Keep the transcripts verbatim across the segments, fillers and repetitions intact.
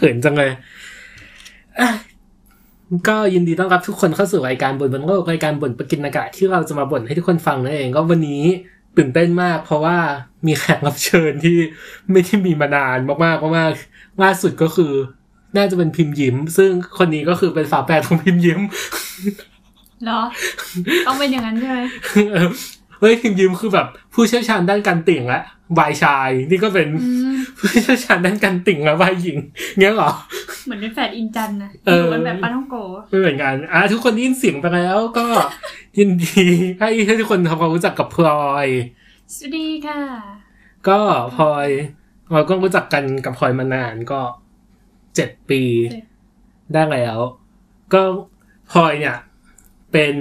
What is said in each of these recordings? ขินจังเลยก็ยินดีต้อนรับทุกคนเข้าสู่รายการบ่นบนโลกรายการบ่นปกิณกะที่เราจะมาบ่นให้ทุกคนฟังนั่นเองก็วันนี้ตื่นเต้นมากเพราะว่ามีแขกรับเชิญที่ไม่ได้มีมานานมากๆมากๆล่าสุดก็คือน่าจะเป็นพิมพ์ยิ้มซึ่งคนนี้ก็คือเป็นฝาแฝดของพิมพ์ยิ้มเหรอต้องเป็นอย่างนั้นใช่ไหมเฮ้ยพิมพ์ยิ้มคือแบบผู้เชี่ยวชาญด้านการติ่งและวายชายนี่ก็เป็นผู้เชี่ยวชาญด้านการติ่งและวายหญิงเงี้ยหรอเหมือนเป็นแฝดอินจันนะเป็นแบบปาท่องโกไม่เหมือนกันอ่ะทุกคนได้ยินเสียงไปแล้วก็ยินดีให้ทุกคนทำความรู้จักกับพลอยสวัสดีค่ะก็พลอยเราก็รู้จักกันกับพลอยมานานก็เจ็ดปีได้แล้วก็พลอยเนี่ยเป็น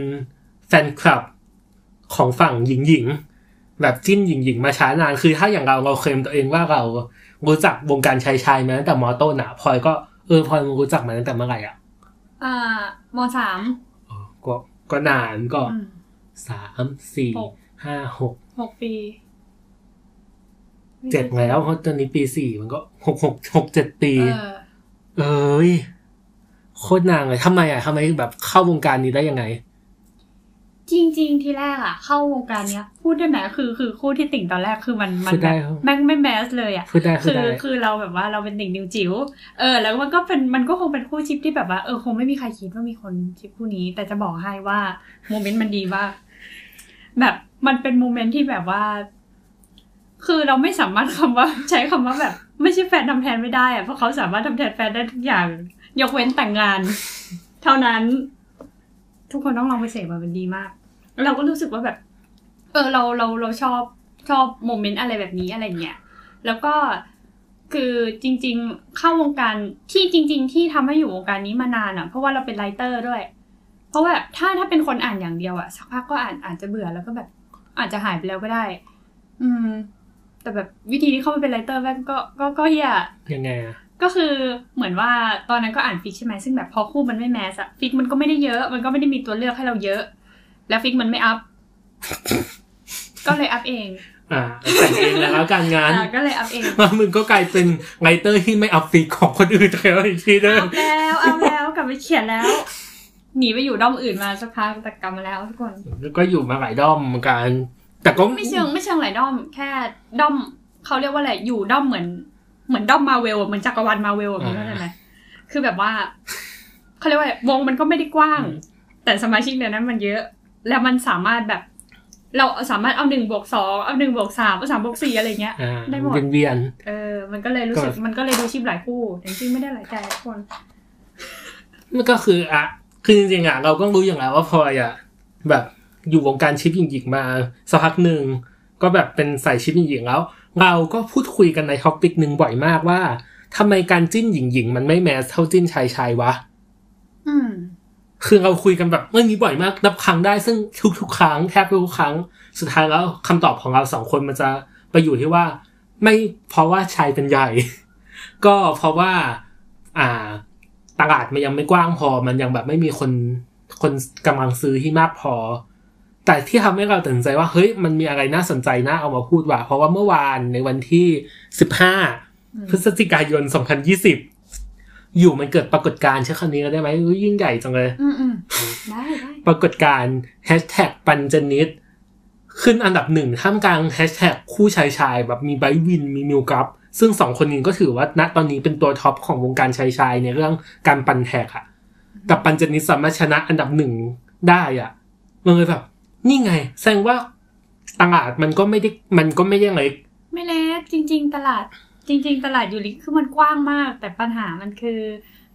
แฟนคลับของฝั่งหญิงหญิงแบบจิ้นหญิงหญิงมาช้านานคือถ้าอย่างเราเราเคลมตัวเองว่าเรารู้จักวงการชายชายมาตั้งแต่ม.ต้นอ่ะพลอยก็เออพลอยรู้จักมาตั้งแต่เมื่อไหร่อ่ะอ่าม.สามก็ก็นานก็สามสี่ห้าหกหกปีเจ็ดแล้วเพราะตอนนี้ปีสี่มันก็หกหกหกเจ็ดปีเอ้ยโคตรนานเลยทำไมอ่ะทำไมแบบเข้าวงการนี้ได้ยังไงจริงๆทีแรกอ่ะเข้าวงการเนี้ยพูดได้ไหมคือคือคู่ที่ติ่งตอนแรกคือมันมันแบบแม่งไม่แมสเลยอ่ะคือคือเราแบบว่าเราเป็นติ่งนิวจิ๋วเออแล้วมันก็เป็นมันก็คงเป็นคู่ชิปที่แบบว่าเออคงไม่มีใครคิดว่ามีคนชิปคู่นี้แต่จะบอกให้ว่าโมเมนต์มันดีว่าแบบมันเป็นโมเมนต์ที่แบบว่าคือเราไม่สามารถคำว่าใช้คำว่าแบบไม่ใช่แฟนทำแทนไม่ได้อ่ะเพราะเขาสามารถทำแทนแฟนได้ทุกอย่างยกเว้นแต่งงานเท่านั้นทุกคนต้องลองไปเสพมันดีมากเราก็รู้สึกว่าแบบเออเราเราเราชอบชอบโมเมนต์อะไรแบบนี้อะไรเงี้ยแล้วก็คือจริงๆเข้าวงการที่จริงๆที่ทำให้อยู่วงการนี้มานานอ่ะเพราะว่าเราเป็นไรเตอร์ด้วยเพราะว่าถ้าถ้าเป็นคนอ่านอย่างเดียวอ่ะสักพักก็อ่านอาจจะเบื่อแล้วก็แบบอาจจะหายไปแล้วก็ได้อืมแต่แบบวิธีที่เข้าไปเป็นไรเตอร์แม่งก็ก็ก็เหี้ยยังไงอ่ะก็คือเหมือนว่าตอนนั้นก็อ่านฟิกใช่ไหมซึ่งแบบพอคู่มันไม่แมสอะฟิกมันก็ไม่ได้เยอะมันก็ไม่ได้มีตัวเลือกให้เราเยอะแล้วฟิกมันไม่อัพ ก็เลยอัพเองอ่าแต่งเองแล้วการงานก็เลยอัพเองมึงก็กลายเป็นไรเตอร์ที่ไม่อัพฟิกของคนอื่นแล้วอีกทีเด้อแล้วเอาแล้วกลับไปเขียนแล้วหนีไปอยู่ด้อมอื่นมาสักพักแต่กลับมาแล้วทุกคนก็อยู่มาหลายด้อมเหมือนกันแต่ก็ไม่เชิงไม่เชิงหลายด้อมแค่ด้อมเขาเรียกว่าอะไรอยู่ด้อมเหมือนเหมือนด้อมมาเวลเหมือนจักรวาลมาเวลแบบนี้เข้าใจไหมคือแบบว่าเขาเรียกว่าวงมันก็ไม่ได้กว้างแต่สมาชิกในนั้นมันเยอะแล้วมันสามารถแบบเราสามารถเอาหนึ่งบวกสองเอาหนึ่งบวกสามเอาสามบวกสี่อะไรเงี้ยได้หมดเวียนเออมันก็เลยรู้สึกมันก็เลยดูชิบหลายคู่แต่จริงไม่ได้หลายใจทุกคนมันก็คืออ่ะคือจริงๆอ่ะเราก็รู้อย่างไรว่าพลอยอ่ะแบบอยู่วงการชิปหญิงๆมาสักพักหนึ่งก็แบบเป็นสายชิปหญิงๆแล้วเราก็พูดคุยกันในท็อปิกหนึ่งบ่อยมากว่าทำไมการจิ้นหญิงๆมันไม่แมสเท่าจิ้นชายชายวะอืมคือเราคุยกันแบบเรื่องนี้บ่อยมากนับครั้งได้ซึ่งทุกๆครั้งแทบทุกครั้งสุดท้ายแล้วคำตอบของเราสองคนมันจะไปอยู่ที่ว่าไม่เพราะว่าชายเป็นใหญ่ ก็เพราะว่าอ่าตลาดมันยังไม่กว้างพอมันยังแบบไม่มีคนคนกำลังซื้อที่มากพอแต่ที่ทำให้เราตัดสินใจว่าเฮ้ยมันมีอะไรน่าสนใจน่าเอามาพูดว่ะเพราะว่าเมื่อวานในวันที่สิบห้าพฤศจิกายนสองพันยี่สิบอยู่มันเกิดปรากฏการณ์ใช้คำนี้ก็ได้ไหมยิ่งใหญ่จังเลยได้ได้ปรากฏการณ์แฮชแท็กปันเจนิสขึ้นอันดับหนึ่งท่ามกลางแฮชแท็กคู่ชายชายแบบมีไบร์ทวินมีมิวกรัฟซึ่งสองคนนี้ก็ถือว่าณตอนนี้เป็นตัวท็อปของวงการชายชายในเรื่องการปันแท็กอะกับปันเจนิสสามารถชนะอันดับหนึ่งได้อะมันเลยแบบนี่ไงแสดงว่าตลาดมันก็ไม่ได้มันก็ไม่ยังไงไม่เล็กจริงๆตลาดจริงๆตลาดยูริคือมันกว้างมากแต่ปัญหามันคือ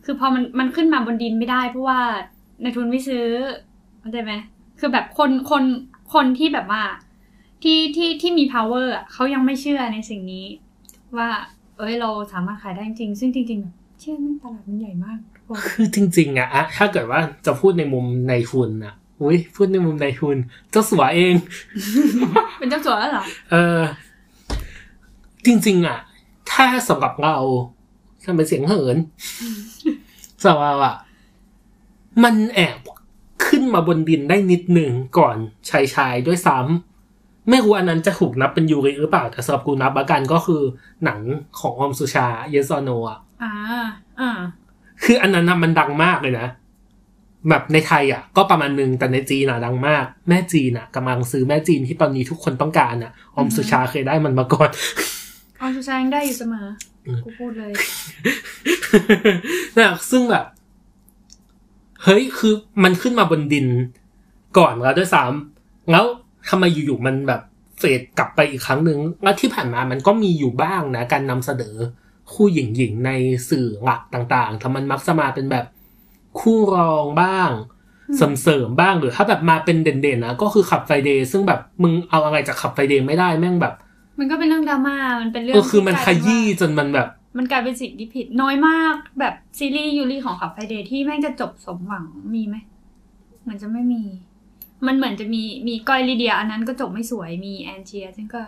คือพอมันมันขึ้นมาบนดินไม่ได้เพราะว่าในทุนไม่ซื้อเข้าใจไหมคือแบบคนคนคนที่แบบว่าที่ที่ที่มี power เขายังไม่เชื่อในสิ่งนี้ว่าเอ้ยเราสามารถขายได้จริงซึ่งจริงๆเชื่อไหมตลาดมันใหญ่มากคือจริงๆอะถ้าเกิดว่าจะพูดในมุมในทุนอะอุ้ยพูดในมุมในทุนเจ้าสัวเองเป็นเจ้าสัวแล้วเหรอเออจริงๆอ่ะถ้าสำหรับเราทำเป็นเสียงเหินสำหรับเราอ่ะมันแอบขึ้นมาบนดินได้นิดหนึ่งก่อนชายชายด้วยซ้ำไม่รู้อันนั้นจะถูกนับเป็นยูริหรือเปล่าแต่สำหรับกูนับละกันก็คือหนังของออมสุชา Yes or No อ่ะ อ่าคืออันนั้นมันดังมากเลยนะแบบในไทยอ่ะก็ประมาณนึงแต่ในจีนอ่ะดังมากแม่จีนอ่ะกำลังซื้อแม่จีนที่ตอนนี้ทุกคนต้องการอ่ะอมสุชาเคยได้มันมาก่อนอมสุชายังได้อยู่เสมอกูพูดเลยนะซึ่งแบบเฮ้ยคือมันขึ้นมาบนดินก่อนแล้วด้วยซ้ำแล้วทำไมอยู่ๆมันแบบเฟดกลับไปอีกครั้งนึงแล้วที่ผ่านมามันก็มีอยู่บ้างนะการนำเสนอคู่หญิงๆในสื่อหลักต่างๆแต่มันมักจะมาเป็นแบบคู่รองบ้างเสริมๆบ้างหรือถ้าแบบมาเป็นเด่นๆนะก็คือขับไฟเดย์ซึ่งแบบมึงเอาอะไรจากขับไฟเดย์ไม่ได้แม่งแบบมันก็เป็นเรื่องดราม่ามันเป็นเรื่องคือมันขยี้จนมันแบบมันกลายเป็นสิ่งที่ผิดน้อยมากแบบซีรีส์ยูริของขับไฟเดย์ที่แม่งจะจบสมหวังมีไหมเหมือนจะไม่มีมันเหมือนจะมีมีก้อยลิเดียอันนั้นก็จบไม่สวยมีแอนเชียซึ่งก็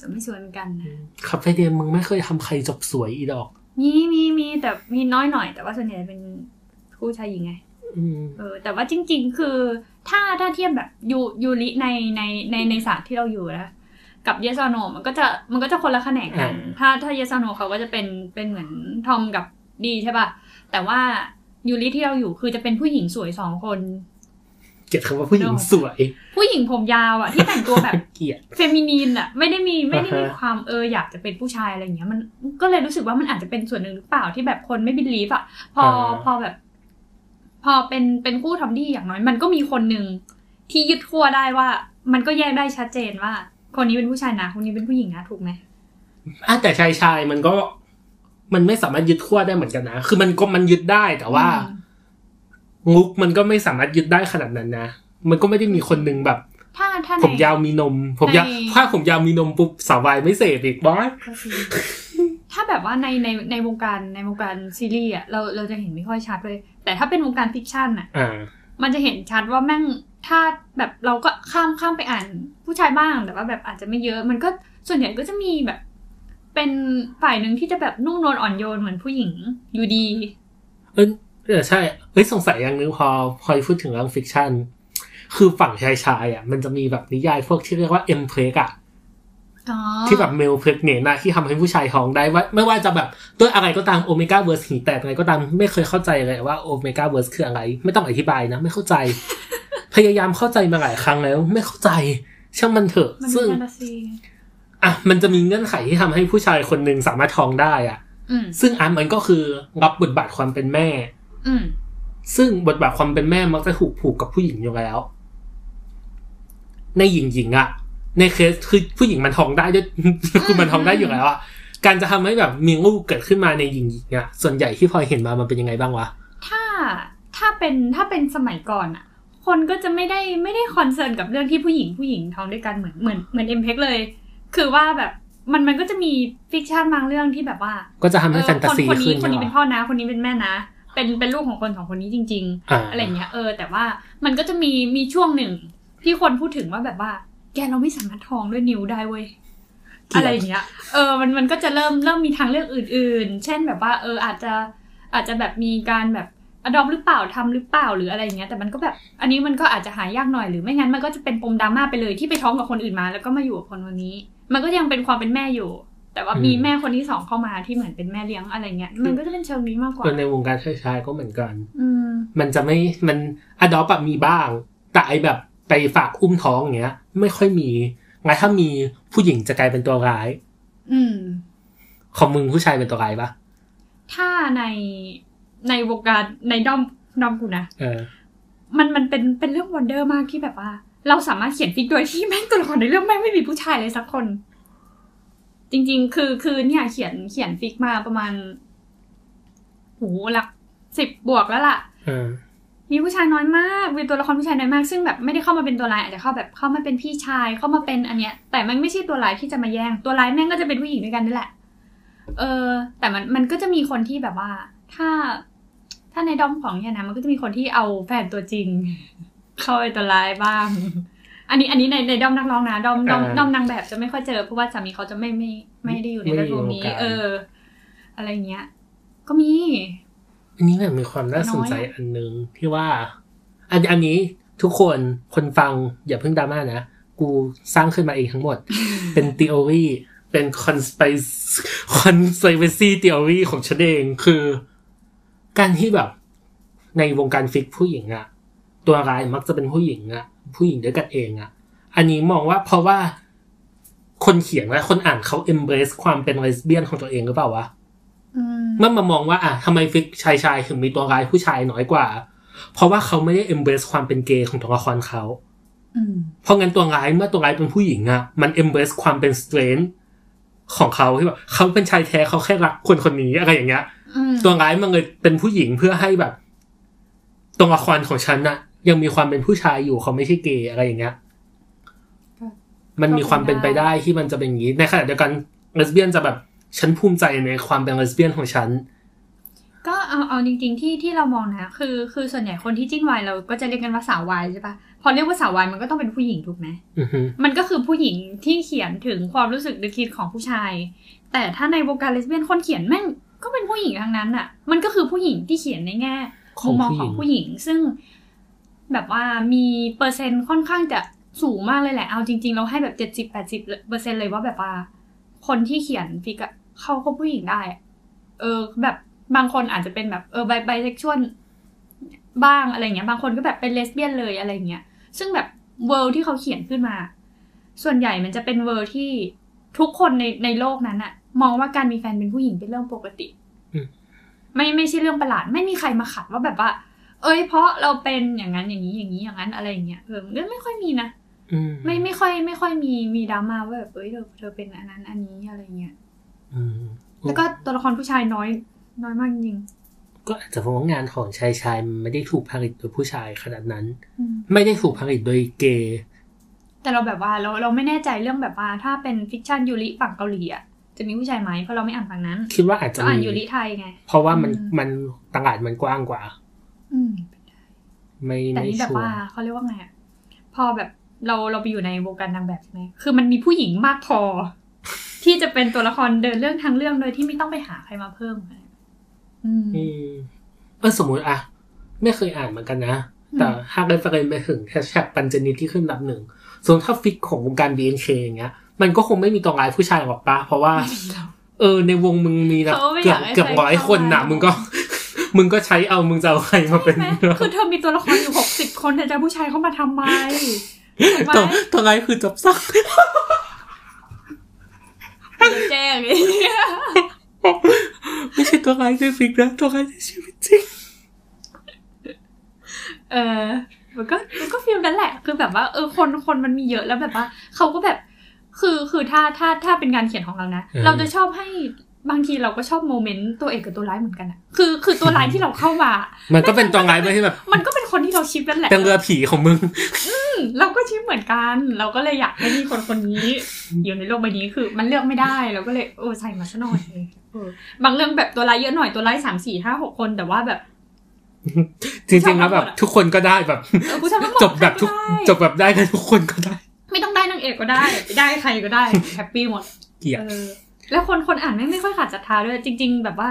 จบไม่สวยเหมือนกันนะขับไฟเดย์มึงไม่เคยทำใครจบสวยอีดอกมีมีมีแต่มีน้อยหน่อยแต่ว่าส่วนใหญ่เป็นคู่ชายหญิงไงเออแต่ว่าจริงๆคือถ้าถ้าเทียบแบบยูยูริในในในในศาสตร์ที่เราอยู่นะกับเยซอโนมันก็จะมันก็จะคนละแขนงกันถ้าถ้าเยซอโนเขาก็จะเป็นเป็นเหมือนทอมกับดีใช่ป่ะแต่ว่ายูริที่เราอยู่คือจะเป็นผู้หญิงสวยสองคนเกลียดคำว่าผู้หญิงสวยผู้หญิงผมยาวอ่ะที่แต่งตัวแบบเกลียดเฟมินีนอ่ะไม่ได้มีไม่ได้มีความเอออยากจะเป็นผู้ชายอะไรอย่างเงี้ยมันก็เลยรู้สึกว่ามันอาจจะเป็นส่วนหนึ่งหรือเปล่าที่แบบคนไม่บิลีฟอ่ะพอพอแบบพอเป็นเป็นคู่ทอมดี้อย่างน้อยมันก็มีคนหนึ่งที่ยึดขั้วได้ว่ามันก็แยกได้ชัดเจนว่าคนนี้เป็นผู้ชายนะคนนี้เป็นผู้หญิงนะถูกไหมอ่ะแต่ชายชายมันก็มันไม่สามารถยึดขั้วได้เหมือนกันนะคือมันก็มันยึดได้แต่ว่าลุคมันก็ไม่สามารถยึดได้ขนาดนั้นนะมันก็ไม่ได้มีคนหนึ่งแบบผมยาวมีนมผมยาวถ้าผมยาวมีนมปุ๊บสาววายไม่เสพอีกบอสถ้าแบบว่าในในในวงการในวงการซีรีส์อ่ะเราเราจะเห็นไม่ค่อยชัดเลยแต่ถ้าเป็นวงการฟิกชันอ่ะมันจะเห็นชัดว่าแม่งถ้าแบบเราก็ข้ามข้ามไปอ่านผู้ชายบ้างแต่ว่าแบบอาจจะไม่เยอะมันก็ส่วนใหญ่ก็จะมีแบบเป็นฝ่ายหนึ่งที่จะแบบนุ่มนวลอ่อนโยนเหมือนผู้หญิงอยู่ดีเออเออใช่เฮ้ยสงสัยอย่างนึงพอพอพูดถึงเรื่องฟิกชันคือฝั่งชายชายอ่ะมันจะมีแบบนิยายพวกที่เรียกว่าเอ็มเพล็กอ่ะที่แบบเมลเพล็กเนี่ยนะที่ทำให้ผู้ชายท้องได้ว่าไม่ว่าจะแบบตัวอะไรก็ตามโอเมก้าเวิร์สหีแตกอะไรก็ตามไม่เคยเข้าใจเลยว่าโอเมก้าเวิร์สคืออะไรไม่ต้องอธิบายนะไม่เข้าใจ พยายามเข้าใจมาหลายครั้งแล้วไม่เข้าใจช่างมันเถอะซึ่งอ่ะมันจะมีเงื่อนไขที่ทำให้ผู้ชายคนนึงสามารถท้องได้อ่ะซึ่งอันมันก็คือรับบทบาทความเป็นแม่ซึ่งบทบาทความเป็นแม่มักจะถูกผูกกับผู้หญิงอยู่แล้วในหญิงหญิงอ่ะในเคสคือผู้หญิงมันท้องได้ด้วยคือมันท้องได้อยู่แล้วอ่ะการจะทำให้แบบมีลูกเกิดขึ้นมาในหญิงหญิงอ่ะส่วนใหญ่ที่พอเห็นมามันเป็นยังไงบ้างวะถ้าถ้าเป็นถ้าเป็นสมัยก่อนอ่ะคนก็จะไม่ได้ไม่ได้คอนเซิร์นกับเรื่องที่ผู้หญิงผู้หญิงท้องด้วยกันเหมือนเหมือนเหมือนเอ็มเพกเลยคือว่าแบบมันมันก็จะมีฟิกชันบางเรื่องที่แบบว่าก็จะทำให้แฟนตาซีคนนี้คนนี้เป็นพ่อนะคนนี้เป็นแม่นะเป็นเป็นลูกของคนสองคนนี้จริงๆอะไรเงี้ยเออแต่ว่ามันก็จะมีมีช่วงหนึ่งที่คนพูดถึงว่าแบบว่าแกเราไม่สามารถท้องด้วยนิ้วได้เว้ยอะไรเงี้ยเออมันมันก็จะเริ่มเริ่มมีทางเลือกอื่นๆเช่นแบบว่าเอออาจจะอาจจะแบบมีการแบบอดอปหรือเปล่าทำหรือเปล่าหรืออะไรเงี้ยแต่มันก็แบบอันนี้มันก็อาจจะหายากหน่อยหรือไม่งั้นมันก็จะเป็นปมดราม่าไปเลยที่ไปท้องกับคนอื่นมาแล้วก็มาอยู่กับคนวันนี้มันก็ยังเป็นความเป็นแม่อยู่แต่ว่ามีแม่คนที่สองเข้ามาที่เหมือนเป็นแม่เลี้ยงอะไรเงี้ยมันก็จะเป็นเชิงนี้มากกว่าในวงการชายๆก็เหมือนกันมันจะไม่มันอดอปแบบมีบ้างแต่ไอแบบไปฝากอุ้มท้องอย่างเงี้ยไม่ค่อยมีงั้นถ้ามีผู้หญิงจะกลายเป็นตัวร้ายอืมของมึงผู้ชายเป็นตัวร้ายปะถ้าในในวงการในด้อมด้อมกูนะเออมันมันเป็นเป็นเรื่องวันเดอร์มากที่แบบว่าเราสามารถเขียนฟิกโดยที่แม่งตัวละครในเรื่องแม่งไม่มีผู้ชายเลยสักคนจริงๆคือคือเนี่ยเขียนเขียนฟิกมาประมาณโหหลักสิบบวกแล้วล่ะมีผู้ชายน้อยมากมีตัวละครผู้ชายน้อยมากซึ่งแบบไม่ได้เข้ามาเป็นตัวร้ายอาจจะเข้าแบบเข้ามาเป็นพี่ชายเข้ามาเป็นอันเนี้ยแต่มันไม่ใช่ตัวร้ายที่จะมาแย่งตัวร้ายแม่งก็จะเป็นผู้หญิงด้วยกันนี่แหละเออแต่มันมันก็จะมีคนที่แบบว่าถ้าถ้าในดอมของเนี่ยนะมันก็จะมีคนที่เอาแฟนตัวจริงเข้าไปตัวร้ายบ้าง อันนี้อันนี้ในในด้อมนักร้องนะด้อมด้อมด้อมนางแบบจะไม่ค่อยเจอเพราะว่าสามีเขาจะไม่ไม่ไม่ได้อยู่ในกระทรวงนี้เอออะไรเงี้ยก็มีอันนี้แบบมีความน่าสนใจอันนึงที่ว่าอันอันนี้ทุกคนคนฟังอย่าเพิ่งดราม่านะกูสร้างขึ้นมาเองทั้งหมด เป็นทฤษฎีเป็น conspiracy theory ของฉันเองคือ การที่แบบในวงการฟิกผู้หญิงอะตัวร้ายมักจะเป็นผู้หญิงอะผู้หญิงด้วยกันเองอะอันนี้มองว่าเพราะว่าคนเขียนและคนอ่านเขา embrace ความเป็นเลสเบี้ยนของตัวเองหรือเปล่าวะเมื่อมามองว่าอ่ะทำไมฟิกชายชายถึงมีตัวร้ายผู้ชายน้อยกว่าเพราะว่าเขาไม่ได้ embrace ความเป็นเกย์ของตัวละครเขาเพราะงั้นตัวร้ายเมื่อตัวร้ายเป็นผู้หญิงอะมัน embrace ความเป็น straight ของเขาที่แบบเขาเป็นชายแท้เขาแค่รักคนคนนี้อะไรอย่างเงี้ยตัวร้ายมันเลยเป็นผู้หญิงเพื่อให้แบบตัวละครของฉันอะยังมีความเป็นผู้ชายอยู่เขาไม่ใช่เกย์อะไรอย่างเงี้ยมันมีความเป็นไปได้ที่มันจะเป็นอย่างนี้ในขณะเดียวกันเลสเบี้ยนจะแบบฉันภูมิใจในความเป็นเลสเบี้ยนของฉันก็เอาเอาจริงๆที่ที่เรามองนะคือคือส่วนใหญ่คนที่จิ้นวายเราก็จะเรียกกันว่าสาววายใช่ปะพอเรียกว่าสาววายมันก็ต้องเป็นผู้หญิงถูกไหม uh-huh. มันก็คือผู้หญิงที่เขียนถึงความรู้สึกนึกคิดของผู้ชายแต่ถ้าในวงการเลสเบี้ยนคนเขียนแม่งก็เป็นผู้หญิงทั้งนั้นอ่ะมันก็คือผู้หญิงที่เขียนในแง่มุมมองของผู้หญิงซึ่งแบบว่ามีเปอร์เซ็นต์ค่อนข้างจะสูงมากเลยแหละเอาจริงๆเราให้แบบเจ็ดสิบแปดสิบเปอร์เซ็นต์เลยว่าแบบว่าคนที่เขียนฟิกอะเขาก็ผู้หญิงได้เออแบบบางคนอาจจะเป็นแบบเออไบไบเซ็กชวลบ้างอะไรเงี้ยบางคนก็แบบเป็นเลสเบี้ยนเลยอะไรเงี้ยซึ่งแบบเวิลด์ที่เขาเขียนขึ้นมาส่วนใหญ่มันจะเป็นเวิลด์ที่ทุกคนในในโลกนั้นอะมองว่าการมีแฟนเป็นผู้หญิงเป็นเรื่องปกติไม่ไม่ใช่เรื่องประหลาดไม่มีใครมาขัดว่าแบบว่าเอ้ยเพราะเราเป็นอย่างนั้นอย่างนี้อย่างนี้อย่างนั้นอะไรเงี้ยเออเรื่องไม่ค่อยมีนะไม่ไม่ค่อยไม่ค่อยมีมีดราม่าว่าแบบเอ้ยเธอเธอเป็นอันนั้นอันนี้อะไรเงี้ยแล้วก็ตัวละครผู้ชายน้อยน้อยมากจริงก็อาจจะเพราะว่างานของชายชายไม่ได้ถูกผลิตโดยผู้ชายขนาดนั้นไม่ได้ถูกผลิตโดยเกย์แต่เราแบบว่าเราเราไม่แน่ใจเรื่องแบบว่าถ้าเป็นฟิกชันยูริฝั่งเกาหลีอ่ะจะมีผู้ชายไหมเพราะเราไม่อ่านฝั่งนั้นคิดว่าอาจจะอ่านยูริไทยไงเพราะว่ามันมันตลาดมันกว้างกว่าอืมไม่แต่นี่แบบว่าเขาเรียกว่าไงอ่ะพอแบบเราเราไปอยู่ในวงการนางแบบใช่ไหมคือมันมีผู้หญิงมากพอที่จะเป็นตัวละครเดินเรื่องทั้งเรื่องโดยที่ไม่ต้องไปหาใครมาเพิ่มอะไรอืมเออสมมุติอะไม่เคยอ่านเหมือนกันนะแต่หากได้ฟังไปถึงแฮชแท็กปัญจนิตที่ขึ้นลำหนึ่งส่วนถ้าฟิกของวงการ บี เอ็น เค อย่างเงี้ยมันก็คงไม่มีตัวร้ายผู้ชายหรอกปะเพราะว่าเออในวงมึงมีนะเกือบเกือบร้อยคนนะมึงก็มึงก็ใช้เอามึงจะเอาใครมาเป็นคือเธอมีตัวละครอยู่หกสิบคนแต่จะผู้ชายเข้ามาทำไมตัวตัวร้ายคือจับซักแจ้งเลยไม่ใช่ตัวร้ายในฟิกนะตัวร้ายในชีวิตจริงเออมันก็มันก็ฟิลนั้นแหละคือแบบว่าเออคนคนมันมีเยอะแล้วแบบว่าเขาก็แบบคือคือถ้าถ้าถ้าเป็นงานเขียนของเรานะเราจะชอบให้บางทีเราก็ชอบโมเมนต์ตัวเอกกับตัวร้ายเหมือนกันอะคือคือตัวร้ายที่เราเข้ามามันก็เป็นตัวร้ายไปที่แบบมันก็เป็นคนที่เราชิปนั่นแหละเป็นเรือผีของมึงเราก็ชิปเหมือนกันเราก็เลยอยากให้มีคนคนนี้อยู่ในโลกใบนี้คือมันเลือกไม่ได้เราก็เลยโอ้ใส่มาซะหน่อยบางเรื่องแบบตัวร้ายเยอะหน่อยตัวร้ายสามสี่ห้าหกคนแต่ว่าแบบจริงๆแล้วแบบทุกคนก็ได้แบบจบแบบทุกจบแบบได้กันทุกคนก็ได้ไม่ต้องได้นางเอกก็ได้ได้ใครก็ได้แฮปปี้หมดแล้วคนคนอ่านไม่ไม่ค่อยขาดศรัทธาด้วยจริงๆแบบว่า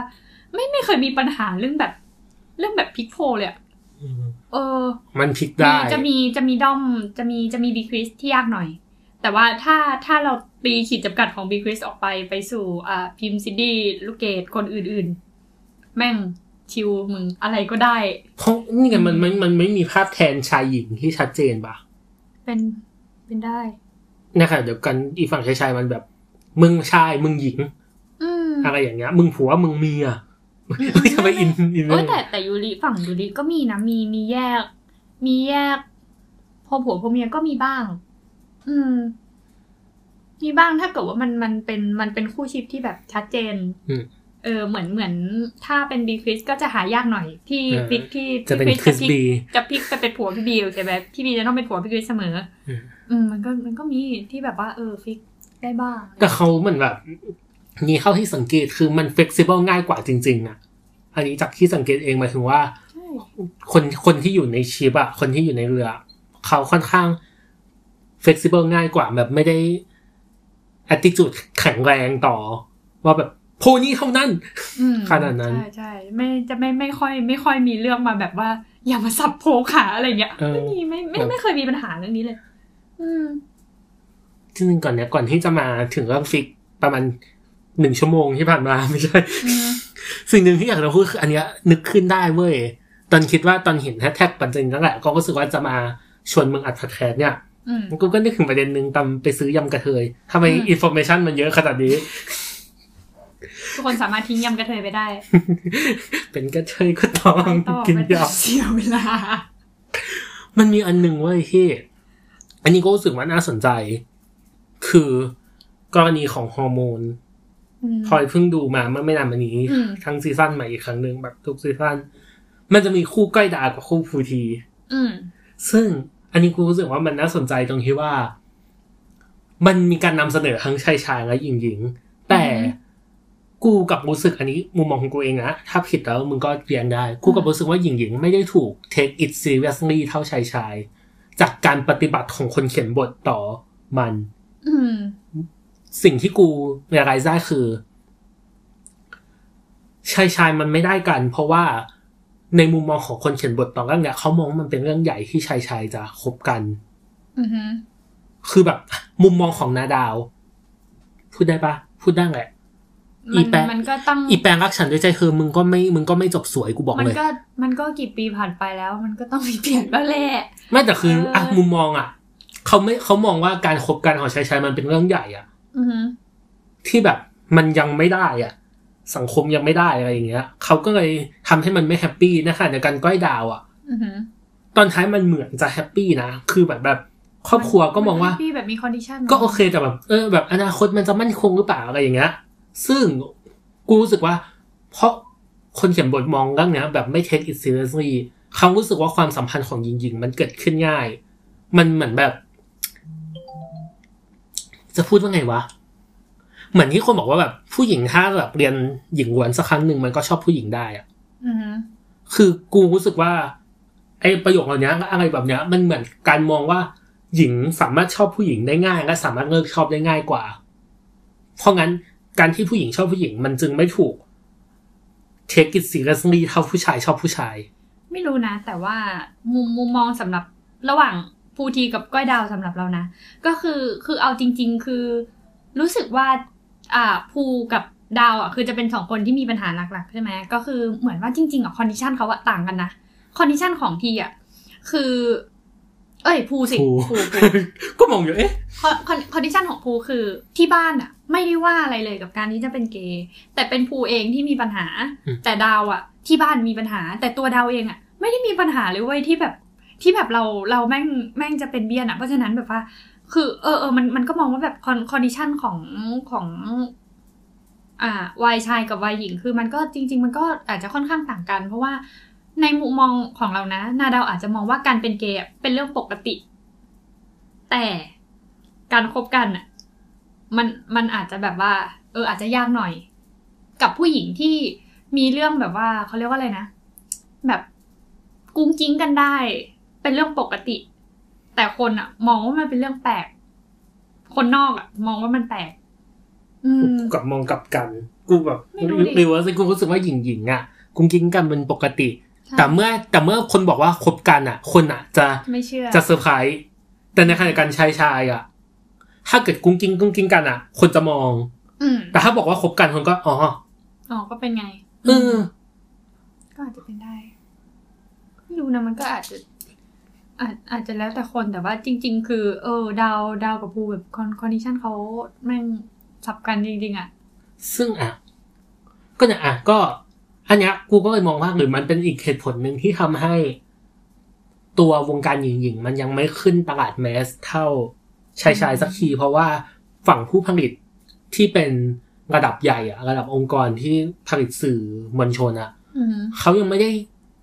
ไม่ไม่เคยมีปัญหาเรื่องแบบเรื่องแบบพลิกโพเลยอะเออมันพลิกได้จะมีจะมีด้อมจะมีจะมีบีคริสที่ยากหน่อยแต่ว่าถ้าถ้าเราตีขีดจำกัดของบีคริสออกไปไปสู่อ่าพิมซิดดี้ลูกเกดคนอื่นๆแม่งชิวมึงอะไรก็ได้เพราะนี่ไงมันมันมันไม่มีภาพแทนชายหญิงที่ชัดเจนปะเป็นเป็นได้นะคะเดี๋ยวกันอีฝั่งชายชายมันแบบมึงชายมึงหญิง อ, อะไรอย่างเงี้ยมึงผัวมึงเมียไม่ทำไมอินอินเลยแต่แต่ยูริฝั่งยูริก็มีนะมีมีแยกมีแยกพอผัวพอเมียก็มีบ้างอืมมีบ้างถ้าเกิดว่ามันมันเป็นมันเป็นคู่ชีพที่แบบชัดเจนเออเหมือนเหมือนถ้าเป็นบีคริสก็จะหายากหน่อยที่พลิกที่จะเป็นคริสบีจะพลิกไปเป็นผัวพี่บีใช่ไหมพี่บีจะต้องเป็นผัวพี่คริสเสมออืมมันก็มันก็มีที่แบบว่าเออฟิกได้บ้างแต่เขาเหมือนแบบนี่เข้าที่สังเกตคือมันเฟกซิเบิลง่ายกว่าจริงๆอ่ะอันนี้จากที่สังเกตเองหมายถึงว่าคนคนที่อยู่ในชิปอ่ะคนที่อยู่ในเรือเขาค่อนข้างเฟกซิเบิลง่ายกว่าแบบไม่ได้อัติจูดแข็งแรงต่อว่าแบบโพนี่เท่านั้นขนาดนั้นใช่ใช่ไม่จะไม่ไม่ค่อยไม่ค่อยมีเรื่องมาแบบว่าอย่ามาสับโพขาอะไรเงี้ยไม่มีไม่ไม่ไม่เคยมีปัญหาเรื่องนี้เลยอืมจริงๆก่อนเนี่ยก่อนที่จะมาถึงเรื่องฟิกประมาณหนึ่งชั่วโมงที่ผ่านมาไม่ใช่ สิ่งหนึ่งที่อยากจะพูดคืออันเนี้ยนึกขึ้นได้เว้ยตอนคิดว่าตอนเห็นแฮชแท็กปันจริงนั่นแหละก็รู้สึกว่าจะมาชวนมึงอัดแคสเนี่ยกูก็นึกถึงประเด็นนึงตอนไปซื้อยำกระเทยทำไมอินฟอร์เมชันมันเยอะขนาดนี้ทุกคนสามารถทิ้งยำกระเทยไปได้เป็นกระเทยก็ต้องกินยำเสียเวลามันมีอันนึงเว้ยที่อันนี้ก็รู้สึกว่าน่าสนใจคือกรณีของฮอร์โมนพอยเพิ่งดูมาเมื่อไม่นานมานี้ทั้งซีซั่นใหม่อีกครั้งนึงแบบทุกซีซั่นมันจะมีคู่ก้อยดากับคู่ฟูทีซึ่งอันนี้กูรู้สึกว่ามันน่าสนใจตรงที่ว่ามันมีการนำเสนอทั้งชายชายและหญิงหญิงแต่กูกับรู้สึกอันนี้มุมมองของกูเองนะถ้าผิดแล้วมึงก็เรียนได้กูกับรู้สึกว่าหญิงหญิงไม่ได้ถูก take it seriously เท่าชายชายจากการปฏิบัติของคนเขียนบทต่อมันสิ่งที่กูมีรายได้คือชายชายมันไม่ได้กันเพราะว่าในมุมมองของคนเขียนบทตอนแรกเนี่ยเขามองมันเป็นเรื่องใหญ่ที่ชายชายจะคบกันคือแบบมุมมองของนาดาวพูดได้ปะพูดได้แหละอีแปลงอีแปลงรักฉันด้วยใจคือมึงก็ไม่มึงก็ไม่จบสวยกูบอกเลยมันก็มันก็กี่ปีผ่านไปแล้วมันก็ต้องมีเปลี่ยนบ้างแหละไม่แต่คืออ่ะมุมมองอ่ะเขาไม่เขามองว่าการคบกันของชายชายมันเป็นเรื่องใหญ่อ่ะที่แบบมันยังไม่ได้อ่ะสังคมยังไม่ได้อะไรอย่างเงี้ยเขาก็เลยทำให้มันไม่แฮปปี้นะคะในการก้อยดาวอ่ะตอนท้ายมันเหมือนจะแฮปปี้นะคือแบบแบบครอบครัวก็มองว่าแฮปปี้แบบมีคอนดิชั่นก็โอเคแต่แบบเออแบบอนาคตมันจะมั่นคงหรือเปล่าอะไรอย่างเงี้ยซึ่งกูรู้สึกว่าเพราะคนเขียนบทมองเรื่องเนี้ยแบบไม่ take it seriously เขารู้สึกว่าความสัมพันธ์ของหญิงๆมันเกิดขึ้นง่ายมันเหมือนแบบจะพูดว่าไงวะเหมือนที่คนบอกว่าแบบผู้หญิงถ้าแบบเรียนหญิงล้วนสักครั้งหนึ่งมันก็ชอบผู้หญิงได้อ่ะ uh-huh. คือกูรู้สึกว่าไอ้ประโยคเหล่านี้อะไรแบบเนี้ยมันเหมือนการมองว่าหญิงสามารถชอบผู้หญิงได้ง่ายและสามารถเลิกชอบได้ง่ายกว่าเพราะงั้นการที่ผู้หญิงชอบผู้หญิงมันจึงไม่ถูก take it seriously เท่าผู้ชายชอบผู้ชายไม่รู้นะแต่ว่ามุมมุมมองสำหรับระหว่างภูทีกับก้อยดาวสำหรับเรานะก็คือคือเอาจริงๆคือรู้สึกว่าอ่าภูกับดาวอ่ะคือจะเป็นสองคนที่มีปัญหาหลักๆใช่ไหมก็คือเหมือนว่าจริงๆอ่ะคอนดิชั่นเขาอ่ะต่างกันนะคอนดิชั่นของทีอ่ะคือเอ้ยภูสิภูก็มองอยู่เอ๊ะคอนดิชั่นของภูคือที่บ้านอ่ะไม่ได้ว่าอะไรเลยกับการที่จะเป็นเกย์แต่เป็นภูเองที่มีปัญหาแต่ดาวอ่ะที่บ้านมีปัญหาแต่ตัวดาวเองอ่ะไม่ได้มีปัญหาเลยเว้ยที่แบบที่แบบเราเราแม่งแม่งจะเป็นเบี้ยนอ่ะเพราะฉะนั้นแบบว่าคือเออเออมันมันก็มองว่าแบบคอนดิชั่นของของอ่าวัยชายกับวัยหญิงคือมันก็จริงๆมันก็อาจจะค่อนข้างต่างกันเพราะว่าในมุมมองของเรานะนาดาวอาจจะมองว่าการเป็นเกย์เป็นเรื่องปกติแต่การคบกันอ่ะมันมันอาจจะแบบว่าเอออาจจะยากหน่อยกับผู้หญิงที่มีเรื่องแบบว่าเขาเรียกว่าอะไรนะแบบกุ้งกิ้งกันได้เป็นเรื่องปกติแต่คนอ่ะมองว่ามันเป็นเรื่องแปลกคนนอกอ่ะมองว่ามันแปลกกับมองกับกันกูแบบรีเวิร์สกูรู้สึกว่าหญิงๆอ่ะกุ้งกิ้งกันเป็นปกติแต่เมื่อแต่เมื่อคนบอกว่าคบกันอ่ะคนอ่ะจะไม่เชื่อจะเซอร์ไพรส์แต่ในขณะการชายชายอ่ะถ้าเกิดกุ้งกิ้งกุ้งกิ้งกันอ่ะคนจะมองแต่ถ้าบอกว่าคบกันคนก็อ๋ออ๋อก็เป็นไงเออก็อาจจะเป็นได้ไม่รู้นะมันก็อาจจะอาจอาจจะแล้วแต่คนแต่ว่าจริงๆคือเออดาวดาวกับภูแบบคอนดิชั่นเขาแม่งสับกันจริงๆอ่ะซึ่งอ่ะก็เนี่ยอ่ะก็อันเนี้ยกูก็เลยมองว่าหรือมันเป็นอีกเหตุผลหนึ่งที่ทำให้ตัววงการหญิงๆมันยังไม่ขึ้นตลาดแมสเท่าชายชายสักทีเพราะว่าฝั่งผู้ผลิตที่เป็นระดับใหญ่อะระดับองค์กรที่ผลิตสื่อมวลชนอะเขายังไม่ได้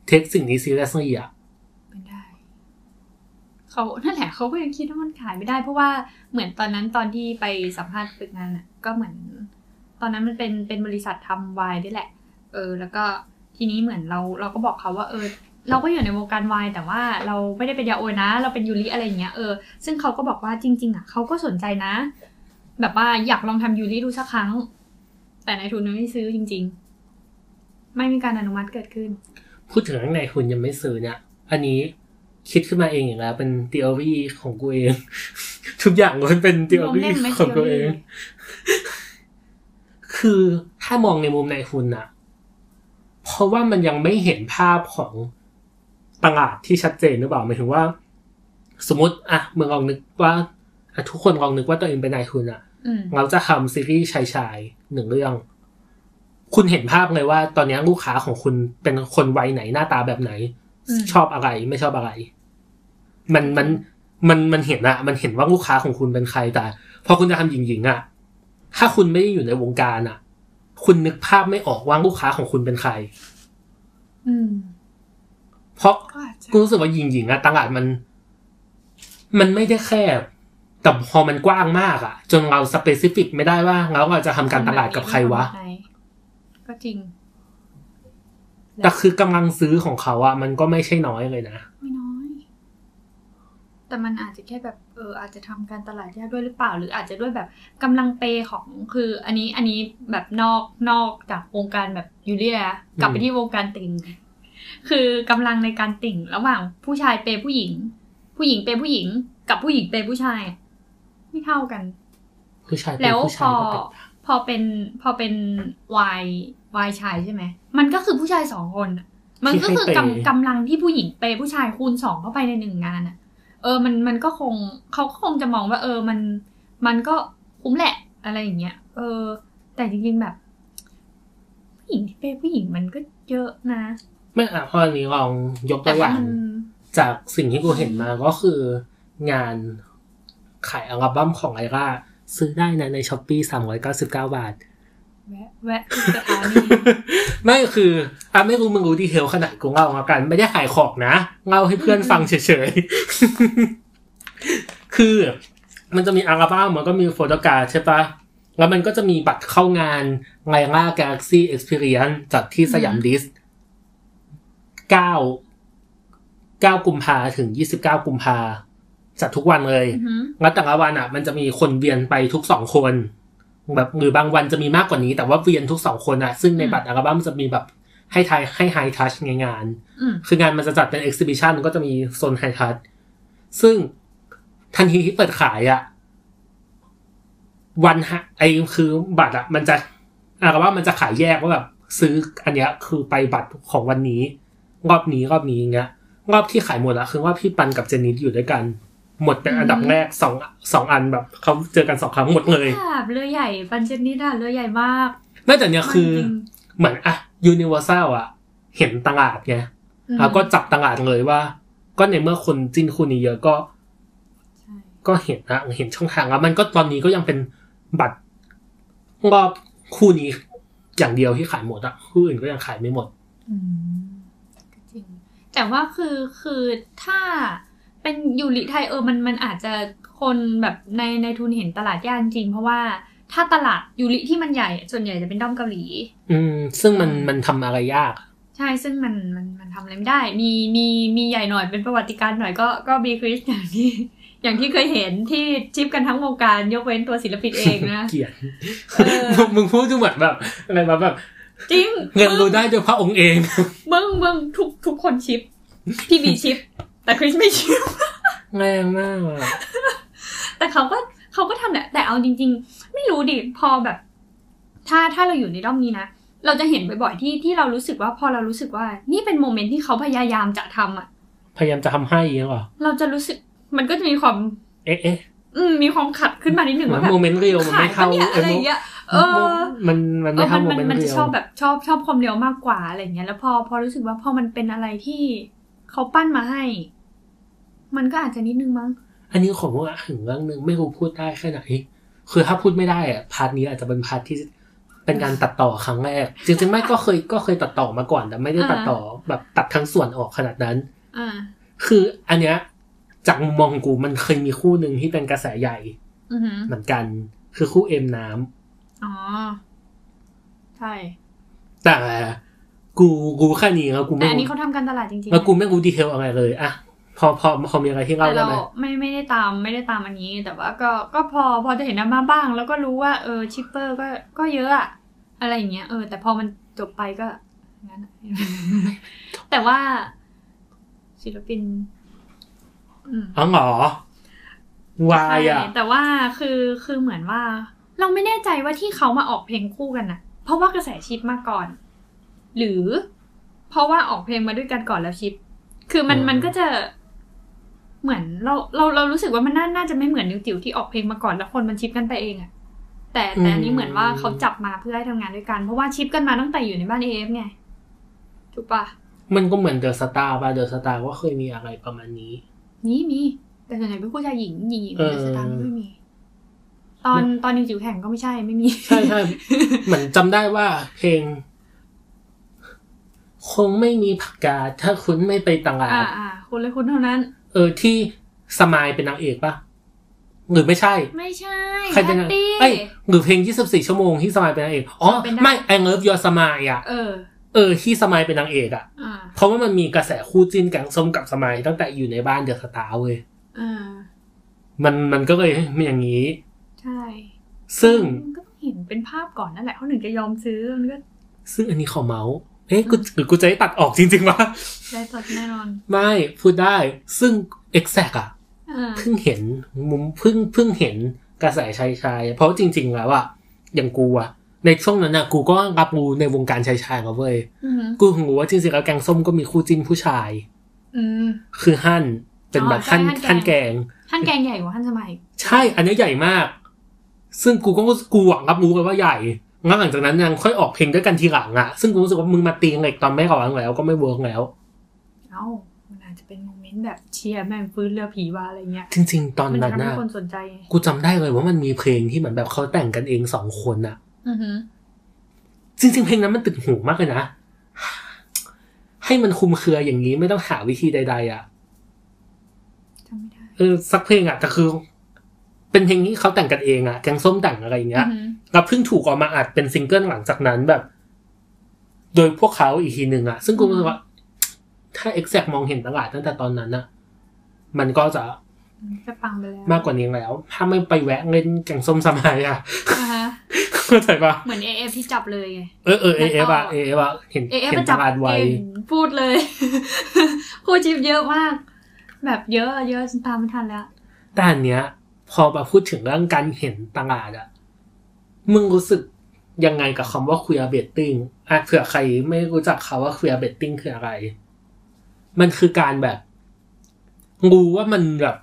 เทคสิ่งนี้ซีเรียสเลยอะไม่ได้เขานั่นแหละเขาก็ยังคิดว่ามันขายไม่ได้เพราะว่าเหมือนตอนนั้นตอนที่ไปสัมภาษณ์ฝึกงานอะก็เหมือนตอนนั้นมันเป็นเป็นบริษัททำไวน์ด้วยแหละเออแล้วก็ทีนี้เหมือนเราเราก็บอกเขาว่าเออเราก็อยู่ในวงการวายแต่ว่าเราไม่ได้เป็นยาโอยนะเราเป็นยูริอะไรอย่างเงี้ยเออซึ่งเขาก็บอกว่าจริงๆอ่ะเขาก็สนใจนะแบบว่าอยากลองทำยูริดูสักครั้งแต่นายทุนยังไม่ซื้อจริงๆไม่มีการอนุมัติเกิดขึ้นพูดถึงนายทุนยังไม่ซื้อเนี่ยอันนี้คิดขึ้นมาเองอย่างแล้วเป็น theory ของกูเอง ทุกอย่างมันเป็น theory ของกูเอง คือถ้ามองในมุมนายทุนอ่ะ เพราะว่ามันยังไม่เห็นภาพของตลาดที่ชัดเจนหรือเปล่าหมายถึงว่าสมมติอ่ะมึงลองนึกว่าอ่ะทุกคนลองนึกว่าตัวเองเป็นนายทุนอ่ะเราจะทำซีรีส์ชายชายหนึ่งเรื่องคุณเห็นภาพเลยว่าตอนนี้ลูกค้าของคุณเป็นคนวัยไหนหน้าตาแบบไหนชอบอะไรไม่ชอบอะไรมันมันมันมันเห็นอะมันเห็นว่าลูกค้าของคุณเป็นใครแต่พอคุณจะทำหญิงๆอะถ้าคุณไม่ได้อยู่ในวงการอะคุณนึกภาพไม่ออกว่าลูกค้าของคุณเป็นใครเพราะกูรู้สึกว่าหญิงๆอะตลาดมันมันไม่ได้แคบแต่พอมันกว้างมากอะจนเราสเปซิฟิกไม่ได้ว่าเราอาจจะทำการตลาดกับใครวะก็จริงแต่คือกำลังซื้อของเขาอะมันก็ไม่ใช่น้อยเลยนะไม่น้อยแต่มันอาจจะแค่แบบเอออาจจะทำการตลาดยากด้วยหรือเปล่าหรืออาจจะด้วยแบบกำลังเปของคืออันนี้อันนี้แบบนอกนอกจากวงการแบบยูเลียกลับไปที่วงการติ่งคือกำลังในการติ่งระหว่างผู้ชายเปผู้หญิงผู้หญิงเปผู้หญิงกับผู้หญิงเปผู้ชายไม่เท่ากันผู้ชายแล้วพอพอเป็นพอเป็นวายวายชายใช่ไหมมันก็คือผู้ชายสองคนมันก็คือกำกำลังที่ผู้หญิงเปผู้ชายคูณสองเข้าไปในหนึ่งงานอ่ะเออมันมันก็คงเขาก็คงจะมองว่าเออมันมันก็คุ้มแหละอะไรอย่างเงี้ยเออแต่จริงๆแบบผู้หญิงที่เปผู้หญิงมันก็เยอะนะไม่อ่ะพอนี้ลองยกตัวอย่างจากสิ่งที่กูเห็นมาก็คืองานขายอัลบั้มของไอร่าซื้อได้นะใน Shopee สามร้อยเก้าสิบเก้า บาทแวะแวะที่สถานีไม่คืออ่ะไม่รู้มึงรู้ดีเทลขนาดกูเล่ากันไม่ได้ขายของนะเล่าให้เพื่อนฟังเฉยๆคือมันจะมีอัลบั้มมันก็มีโฟโต้การ์ดใช่ปะแล้วมันก็จะมีบัตรเข้างานไลล่า Galaxy Experience จัดที่สยามดิสเก้า เก้ากุมภาพันธ์ถึงยี่สิบเก้ากุมภาพันธ์จัดทุกวันเลยแล้วแต่ละวันอ่ะมันจะมีคนเวียนไปทุกสองคนแบบหรือบางวันจะมีมากกว่านี้แต่ว่าเวียนทุกสองคนอ่ะซึ่งในบัตรอัลบั้มจะมีแบบให้ทายให้ไฮทัชในงานคืองานมันจะจัดเป็นเอ็กซิบิชันก็จะมีโซนไฮทัชซึ่งทันทีที่เปิดขายอ่ะวันไอ้คือบัตรอ่ะมันจะอัลบั้มมันจะขายแยกว่าแบบซื้ออันเนี้ยคือไปบัตรของวันนี้รอบนี้รอบนี้อย่างเงี้ยรอบที่ขายหมดอ่ะคือว่าพี่ปันกับเจนนี่อยู่ด้วยกันหมดเป็นอันดับแรกสอง สองอันแบบเขาเจอกันสองครั้งหมดเลยแบบเรือใหญ่ปันเจนนี่น่ะเรือใหญ่มากไม่แต่เนี่ยคือเหมือนอ่ะ Universal อ่ะเห็นตลาดไงแล้วก็จับตลาดเลยว่าก็ในเมื่อคนจิ้นคู่นี้เยอะก็ก็เห็นนะเห็นช่องทางแล้วมันก็ตอนนี้ก็ยังเป็นบัตรรอบคู่นี้อย่างเดียวที่ขายหมดอ่ะคู่อื่นก็ยังขายไม่หมดอืมจริงแต่ว่าคือคือถ้าเป็นยูริไทยเออมันมันอาจจะคนแบบในในทุนเห็นตลาดย่านจริงเพราะว่าถ้าตลาดยูริที่มันใหญ่ส่วนใหญ่จะเป็นด้อมเกาหลีอืมซึ่งมันมันทำอะไรยากใช่ซึ่งมันมันมันทำอะไรไม่ได้มีมีมีใหญ่หน่อยเป็นประวัติการหน่อยก็ก็บีคริสอย่างที่อย่างที่เคยเห็นที่ชิปกันทั้งวงการยกเว้นตัวศิลปินเองนะเกลียดมึงพูดดูเหมือนแบบอะไรมาแบบจริงเงินรู้ได้โดยพระองค์เองมึงมึงทุกทุกคนชิปพี่บีชิปแต่คริสไม่ชิปแรงมากแต่เขาก็เขาก็ทำแหละแต่เอาจริงๆไม่รู้ดิพอแบบถ้าถ้าเราอยู่ในด้อมนี้นะเราจะเห็นบ่อยๆที่ที่เรารู้สึกว่าพอเรารู้สึกว่านี่เป็นโมเมนต์ที่เขาพยายามจะทำอ่ะพยายามจะทำให้ยังเหรอเราจะรู้สึกมันก็จะมีความเอ๊ะเอ๊ะอืมมีความขัดขึ้นมานิดหนึ่งว่าแบบโมเมนต์เรียวมันไม่เข้าอะไรอย่างเงี้ยเออมันมันไม่เข้าโมเมนต์เรียวมันจะชอบแบบชอบชอบความเรียวมากกว่าอะไรอย่างเงี้ยแล้วพอพอรู้สึกว่าพอมันเป็นอะไรที่เขาปั้นมาให้มันก็อาจจะนิดนึงมั้งอันนี้ของว่าถึงเรื่องนึงไม่รู้พูดได้แค่ไหนคือถ้าพูดไม่ได้อะพาร์ทนี้อาจจะเป็นพาร์ทที่เป็นการตัดต่อครั้งแรกจริงๆไม่ก็เคยก็เคยตัดต่อมาก่อนแต่ไม่ได้ตัดต่อแบบตัดทั้งส่วนออกขนาดนั้นคืออันเนี้ยจากมุมมองกูมันเคยมีคู่นึงที่เป็นกระแสใหญ่เหมือนกันคือคู่เอ็มน้ำอ๋อใช่แต่กูกูแค่นี้แล้วกูไม่อันนี้เขาทำการตลาดจริงๆแล้วกูไม่รู้ดีเทลอะไรเลยอะพอพอพอมีอะไรที่เราได้ไหมไม่ไม่ได้ตามไม่ได้ตามอันนี้แต่ว่าก็ก็พอพอจะเห็นน้ำมาบ้างแล้วก็รู้ว่าเออชิปเปอร์ก็ก็เยอะอะอะไรอย่างเงี้ยเออแต่พอมันจบไปก็งั้น แต่ว่าศิลปินอ๋อเหรอวายอะแต่ว่าคือคือเหมือนว่าเราไม่แน่ใจว่าที่เขามาออกเพลงคู่กันนะเพราะว่ากระแสชิปมาก่อนหรือ เพราะว่าออกเพลงมาด้วยกันก่อนแล้วชิปคือมันมันก็จะเหมือนเราเราเรารู้สึกว่ามันน่าจะไม่เหมือนนิวจิ๋วที่ออกเพลงมาก่อนแล้วคนมันชิปกันไปเองอะแต่แต่อันนี้เหมือนว่าเขาจับมาเพื่อให้ทำงานด้วยกันเพราะว่าชิปกันมาตั้งแต่อยู่ในบ้านเอฟไงถูกปะมันก็เหมือนเดอะสตาร์ป่ะเดอะสตาร์ว่าเคยมีอะไรประมาณนี้นี่มีแต่ส่วนใหญ่เป็นผู้ชายหญิงหญิงเดอะสตาร์ไม่มีตอนตอนนิวจิ๋วแข่งก็ไม่ใช่ไม่มีใช่ใช่เหมือนจำได้ว่าเพลงคงไม่มีผักกาดถ้าคุณไม่ไปตลาดอ่าๆคนเลยคนเท่านั้นเออที่สมายเป็นนางเอกป่ะหรือไม่ใช่ไม่ใช่ใครเป็นนางเอกเอ้ยหรือเพลงยี่สิบสี่ชั่วโมงที่สมายเป็นนางเอกอ๋อไม่ I Love Your Smile อ่ะเออเออที่สมายเป็นนางเอกอ่ะเพราะว่ามันมีกระแสคู่จิ้นแก๊งส้มกับสมายตั้งแต่อยู่ในบ้านเดอะสตาร์เว้ยอ่ามันมันก็เลยมีอย่างงี้ใช่ซึ่งก็เห็นเป็นภาพก่อนนั่นแหละเขาถึงจะยอมซื้อมันก็ซึ่งอันนี้ขอเมาส์เอ๊ะกูหรือกูจะได้ตัดออกจริงๆวะได้ตัดแน่นอนไม่พูดได้ซึ่ง exact อ่ะเพิ่งเห็นมุมเพิ่งเพิ่งเห็นกระแสชายๆเพราะจริงๆแล้วอ่ะอย่างกูอ่ะในช่วงนั้นน่ะกูก็รับรู้ในวงการชายๆเขาเว้ยกูถึงรู้ว่าจริงๆแล้วแกงส้มก็มีคู่จิ้นผู้ชายคือหั่นเป็นแบบหั่นหั่นแกงหั่นแกงใหญ่กว่าหั่นสมัยใช่อันนี้ใหญ่มากซึ่งกูก็กูหวังรับรู้กันว่าใหญ่งั้นหลังจากนั้นยังค่อยออกเพลงด้วยกันทีหลังอ่ะซึ่งกูรู้สึกว่ามึงมาตีเหล็กตอนไม่ก่อนแล้วก็ไม่เวิร์กแล้วเอ้ามันอาจจะเป็นโมเมนต์แบบเชียร์แม่งฟื้นเรือผีว่าอะไรเงี้ยจริงๆตอนนั้นน่ะกูจำได้เลยว่ามันมีเพลงที่เหมือนแบบเขาแต่งกันเองสองคนอ่ะอือฮึจริงๆเพลงนั้นมันติดหูมากเลยนะให้มันคุมเครืออย่างนี้ไม่ต้องหาวิธีใดๆอ่ะจำไม่ได้เออสักเพลงอ่ะแต่คือเป็นเพลงที่เขาแต่งกันเองอะแกงส้มแต่งอะไรอย่างเงี้ยแล้วเพิ่งถูกออกมาอัดเป็นซิงเกิลหลังจากนั้นแบบโดยพวกเขาอีกทีหนึ่งอะซึ่งกูรู้สึกว่าถ้า Exact มองเห็นตลาดตั้งแต่ตอนนั้นอะมันก็จะจะปังไปแล้วมากกว่านี้แล้วถ้าไม่ไปแวะเล่นแกงส้มสมัยอะเข้าใจปะเหมือน เอ เอฟ ที่จับเลยไงเออเออ เอ เอฟ อะ เอ เอฟ อะเห็นเห็นตลาดไวพูดเลยคู่จิ้มเยอะมากแบบเยอะเยอะตามไม่ทันแล้วแต่อันเนี้ยพอมาพูดถึงเรื่องการเห็นตลาดอะมึงรู้สึกยังไงกับคำว่าควีร์เบตติ้งอ่ะเผื่อใครไม่รู้จักคำว่าควีร์เบตติ้งคืออะไรมันคือการแบบรู้ว่ามันแบบ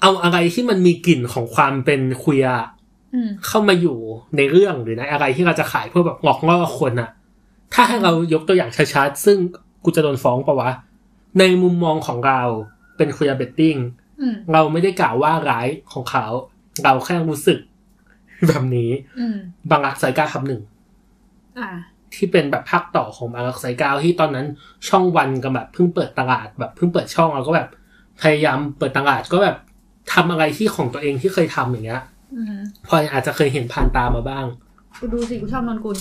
เอาอะไรที่มันมีกลิ่นของความเป็นควีร์เข้ามาอยู่ในเรื่องหรือในอะไรที่เราจะขายเพื่อแบบหลอกล่อคนอะถ้าให้เรายกตัวอย่างชัดๆซึ่งกูจะโดนฟ้องปะวะในมุมมองของเราเป็นควีร์เบตติ้งเราไม่ได้กล่าวว่าร้ายของเขาเราแค่รู้สึกแบบนี้บางรักสายเก้าคำหนึ่งที่เป็นแบบภาคต่อของบางรักสายเก้าที่ตอนนั้นช่องวันก็แบบเพิ่งเปิดตลาดแบบเพิ่งเปิดช่องเราก็แบบพยายามเปิดตลาดก็แบบทำอะไรที่ของตัวเองที่เคยทำอย่างเงี้ยพออาจจะเคยเห็นผ่านตามาบ้างกูดูสิกูชอบนนกุล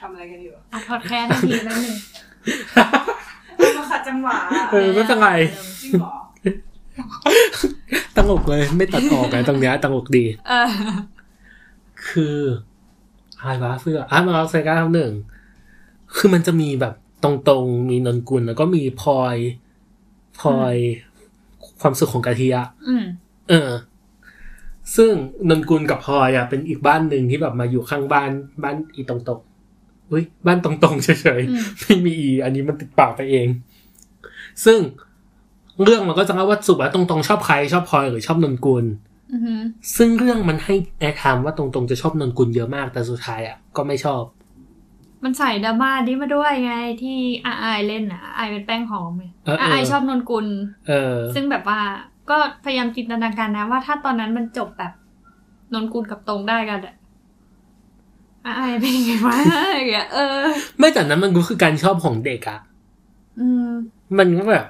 ทำอะไรกันอยู่อ่ะถอดแค่นาทีแล้วหนึ่งมาขัดจังหวะเออไม่เป็นไรจริงหรอตลกเลยไม่ตัดออกเลยตรงเนี้ยตลกดีคืออะไรวะเฟื่ออ่ะมาเอาสายการทำหนึ่งคือมันจะมีแบบตรงๆมีนนกุลแล้วก็มีพลอยพลอยความสุขของกะทิอ่ะเออซึ่งนนกุลกับพลอยอ่ะเป็นอีกบ้านหนึ่งที่แบบมาอยู่ข้างบ้านบ้านอีตรงๆอุ้ยบ้านตรงๆเฉยๆไม่มีอีอันนี้มันติดปากไปเองซึ่งเรื่องมันก็จะเล่าว่าสุบะตรงๆชอบใครชอบพลอยหรือชอบนนกุลซึ่งเรื่องมันให้แอร์ไทม์ว่าตรงๆจะชอบนนกุลเยอะมากแต่สุดท้ายอ่ะก็ไม่ชอบมันใส่ดราม่านี้มาด้วยไงที่อาไอเล่นอ่ะไอเป็นแป้งหอมไงอาไอชอบนนกุลเออซึ่งแบบว่าก็พยายามจินตนาการนะว่าถ้าตอนนั้นมันจบแบบนนกุลกับตรงได้กันอ่ะอาไอเป็นยังไงวะอย่างเงี้ยเออไม่แต่นั้นมันก็คือการชอบของเด็กอ่ะอืมมันก็แบบ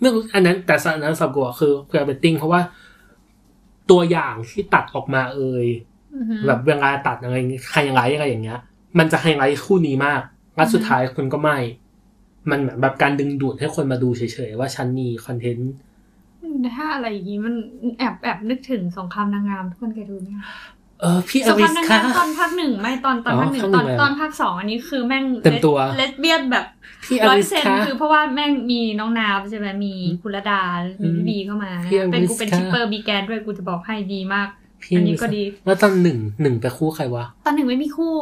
เมื่ออันนั้นแต่สารนั้นสับกัวคือควีร์เบตติ้งเพราะว่าตัวอย่างที่ตัดออกมาเอ่ย mm-hmm. แบบเวลาตัดอะไรไฮไลท์อะไรอย่างเงี้ยมันจะไฮไลท์คู่นี้มากและ mm-hmm. สุดท้ายคุณก็ไม่มันเหมือนแบบการดึงดูดให้คนมาดูเฉยๆว่าฉันมีคอนเทนต์ถ้าอะไรอย่างงี้มันแอบแอบนึกถึงสงครามนางงามทุกคนเคยดูไหมเออพี่อลิสค่ะตอนภาคหนึ่งไม่ตอนตอนภาคหนึ่งตอนตอนภาคสองอันนี้คือแม่งเต็มตัวเลสเบี้ยนแบบร้อยเปอร์เซ็นต์คือเพราะว่าแม่งมีน้องนาใช่ไหมมีคุณระดามีพี่บีเข้ามาเป็นกูเป็นชิปเปอร์บีแกนด้วยกูจะบอกให้ดีมากอันนี้ก็ดีแล้วตอนหนึ่งหนึ่งไปคู่ใครวะตอนหนึ่งไม่มีคู่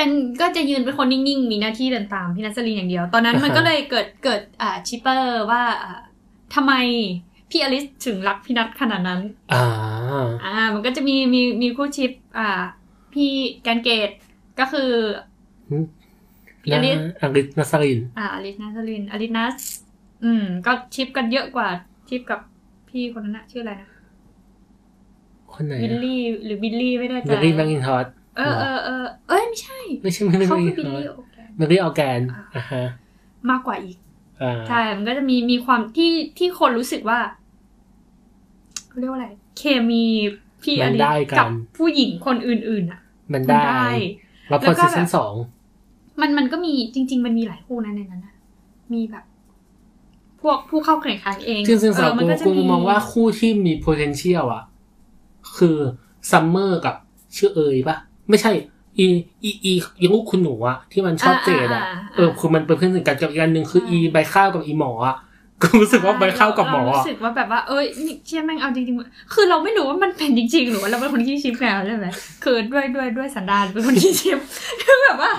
เป็นก็จะยืนเป็นคนนิ่งๆมีหน้าที่เดินตามพี่นัสลีนอย่างเดียวตอนนั้นมันก็เลยเกิดเกิดอ่าชิปเปอร์ว่าทำไมพี่อลิสถึงรักพี่นัทขนาดนั้นอ่าอ่ามันก็จะมีมีมีคู่ชิปอ่าพี่แกนเกตก็คือพี่อลิสอลิสนัสลีนอ่าอลิสนัสลีนอลิสนัสอืมก็ชิปกันเยอะกว่าชิปกับพี่คนนั้นนะชื่ออะไรนะคนไหนบิลลี่หรือบิลลี่ไม่ได้จ้ะบิลลี่แมคอินทอชเออเออเออเอ้ยไม่ใช่ไม่ใช่ไม่ใช่เขาคือบิลลี่ออแกนบิลลี่ออแกนอ่าฮะมากกว่าอีกอ่าใช่มันก็จะมีมีความที่ที่คนรู้สึกว่าเขาเรียกว่าอะไรเคมีพี่อลิซกับผู้หญิงคนอื่นๆอ่ะมันได้แล้วก็แบบสองมันมันก็มีจริงๆมันมีหลายคู่นะในนั้นนะมีแบบพวกผู้เข้าแข่งขันเองซึ่งๆสาวกูมองว่าคู่ที่มี potential อ่ะคือซัมเมอร์กับชื่อเอยป่ะไม่ใช่อีอีอียังลูกคุณหนูอ่ะที่มันชอบเจดอ่ะเออคือมันเป็นเพื่อนสนิทกันกับอีกอันหนึ่งคืออีใบข้าวกับอีหมออ่ะก็รู้สึกว่าใบข้าวกับหมอรู้สึกว่าแบบว่าเอ้ยเชี่ยแม่งเอาจริงๆคือเราไม่รู้ว่ามันเป็นจริงๆหรือว่าเราเป็นคนที่ชิปแนวใช่ไหมคือด้วยด้วยด้วยสันดานเป็นคนที่ชิปคือแบบว่า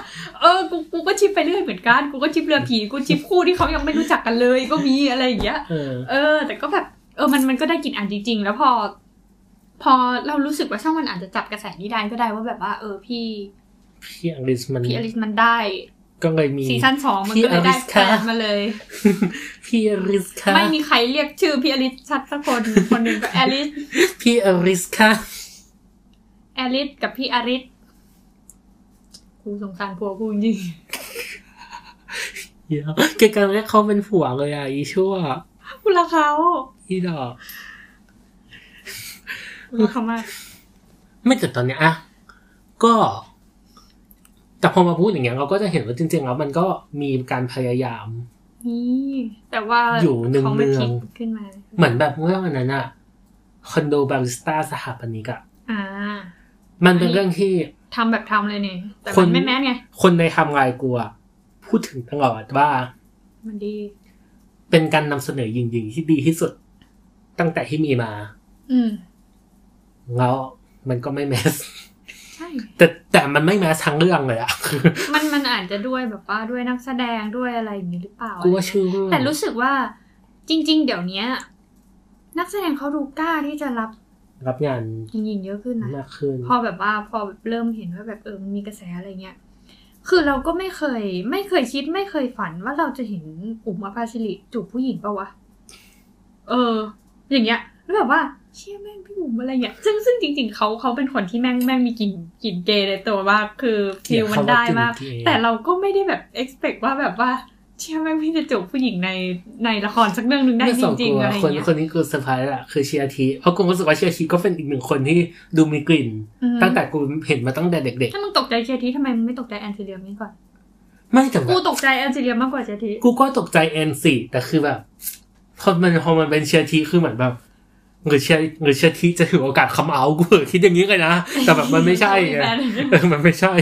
เออกูกูก็ชิปไปเรื่อยเหมือนกันกูก็ชิปเรือผีกูชิปคู่ที่เขายังไม่รู้จักกันเลยก็มีอะไรอย่างเงี้ยเออแต่ก็แบบเออมันมันก็ได้กลิ่นอันจริงๆแล้วพอพอเรารู้สึกว่าช่องมันอาจจะจับกระแสนี้ได้ก็ได้ว่าแบบว่าเออพี่พี่อลิสมันพี่อลิสมันได้ก็เลยมีซีซั่นสองมันก็เลยได้แฟนมาเลยพี่อลิสค่ะไม่มีใครเรียกชื่อพี่อลิสชัดสักคนคนหนึ่งก็อลิสพี่อลิสค่ะอลิสกับพี่อลิสกูสงสารผัวกูจริงเยอะเกี่ยวกับเรียกเขาเป็นผัวเลยอ่ะอีชั่วกูรักเขาอีดอกรู้คำว่าไม่แต่ตอนเนี้ยอะก็แต่พอมาพูดอย่างเงี้ยเราก็จะเห็นว่าจริงๆแล้วมันก็มีการพยายามนี่แต่ว่าอยู่หนึ่งเมืองเหมือนแบบเมื่อวันนั้นอะคอนโดบาริสต้าสหปนิกอะอ่ามันเป็นเรื่องที่ทำแบบทำเลยเนี่ยแต่คนไม่แม้นไงคนในทำลายกลัวพูดถึงตลอดว่ามันดีเป็นการนำเสนอหญิงๆที่ดีที่สุดตั้งแต่ที่มีมาอืมแล้วมันก็ไม่แมสใช่แต่แต่มันไม่แมสทั้งเรื่องเลยอะมันมันอาจจะด้วยแบบว่าด้วยนักแสดงด้วยอะไรอย่างนี้หรือเปล่าแต่รู้สึกว่าจริงๆเดี๋ยวนี้นักแสดงเขาดูกล้าที่จะรับรับงานจริงๆเยอะขึ้นนะมากขึ้นพอแบบว่าพอเริ่มเห็นว่าแบบเออมันมีกระแสอะไรเงี้ยคือเราก็ไม่เคยไม่เคยคิดไม่เคยฝันว่าเราจะเห็นอุ๋มอภาสิริจูบผู้หญิงป่ะวะเอออย่างเงี้ยแล้วแบบว่าเชี่ยแม่งพี่บุ๋มอะไรอย่างเงี้ยซึ่งซึ่งจริงๆเขาเขาเป็นคนที่แม่งแม่งมีกลิ่นกลิ่นเกย์ในตัวมากคือฟิลมันได้มากแต่เราก็ไม่ได้แบบ expect ว่าแบบว่าเชี่ยแม่งพี่จะจูบผู้หญิงในในละครสักเรื่องนึงได้จริงๆอะไรอย่างเงี้ยคนนี้คือเซอร์ไพรส์อะคือเชียร์ทีเพราะกูรู้สึกว่าเชียร์ทีก็เป็นอีกหนึ่งคนที่ดูมีกลิ่นตั้งแต่กูเห็นมาตั้งแต่เด็กๆถ้ามึงตกใจเชียร์ทีทำไมมึงไม่ตกใจแอนซิเลียมนี่ก่อนไม่แต่กูตกใจแอนซิเลียมมากกว่าเชียร์ทีกูก็ตกใจแอนสิแต่คือแบบพอมันพอมันเป็นเชียร์ทีคือเหมือนแบบหรือเชียร์หรือเชียร์ที่จะถือโอกาสคัมเอาท์กูเออคิดอย่างนี้เลยนะแต่แบบมันไม่ใช่เออมันไม่ใช่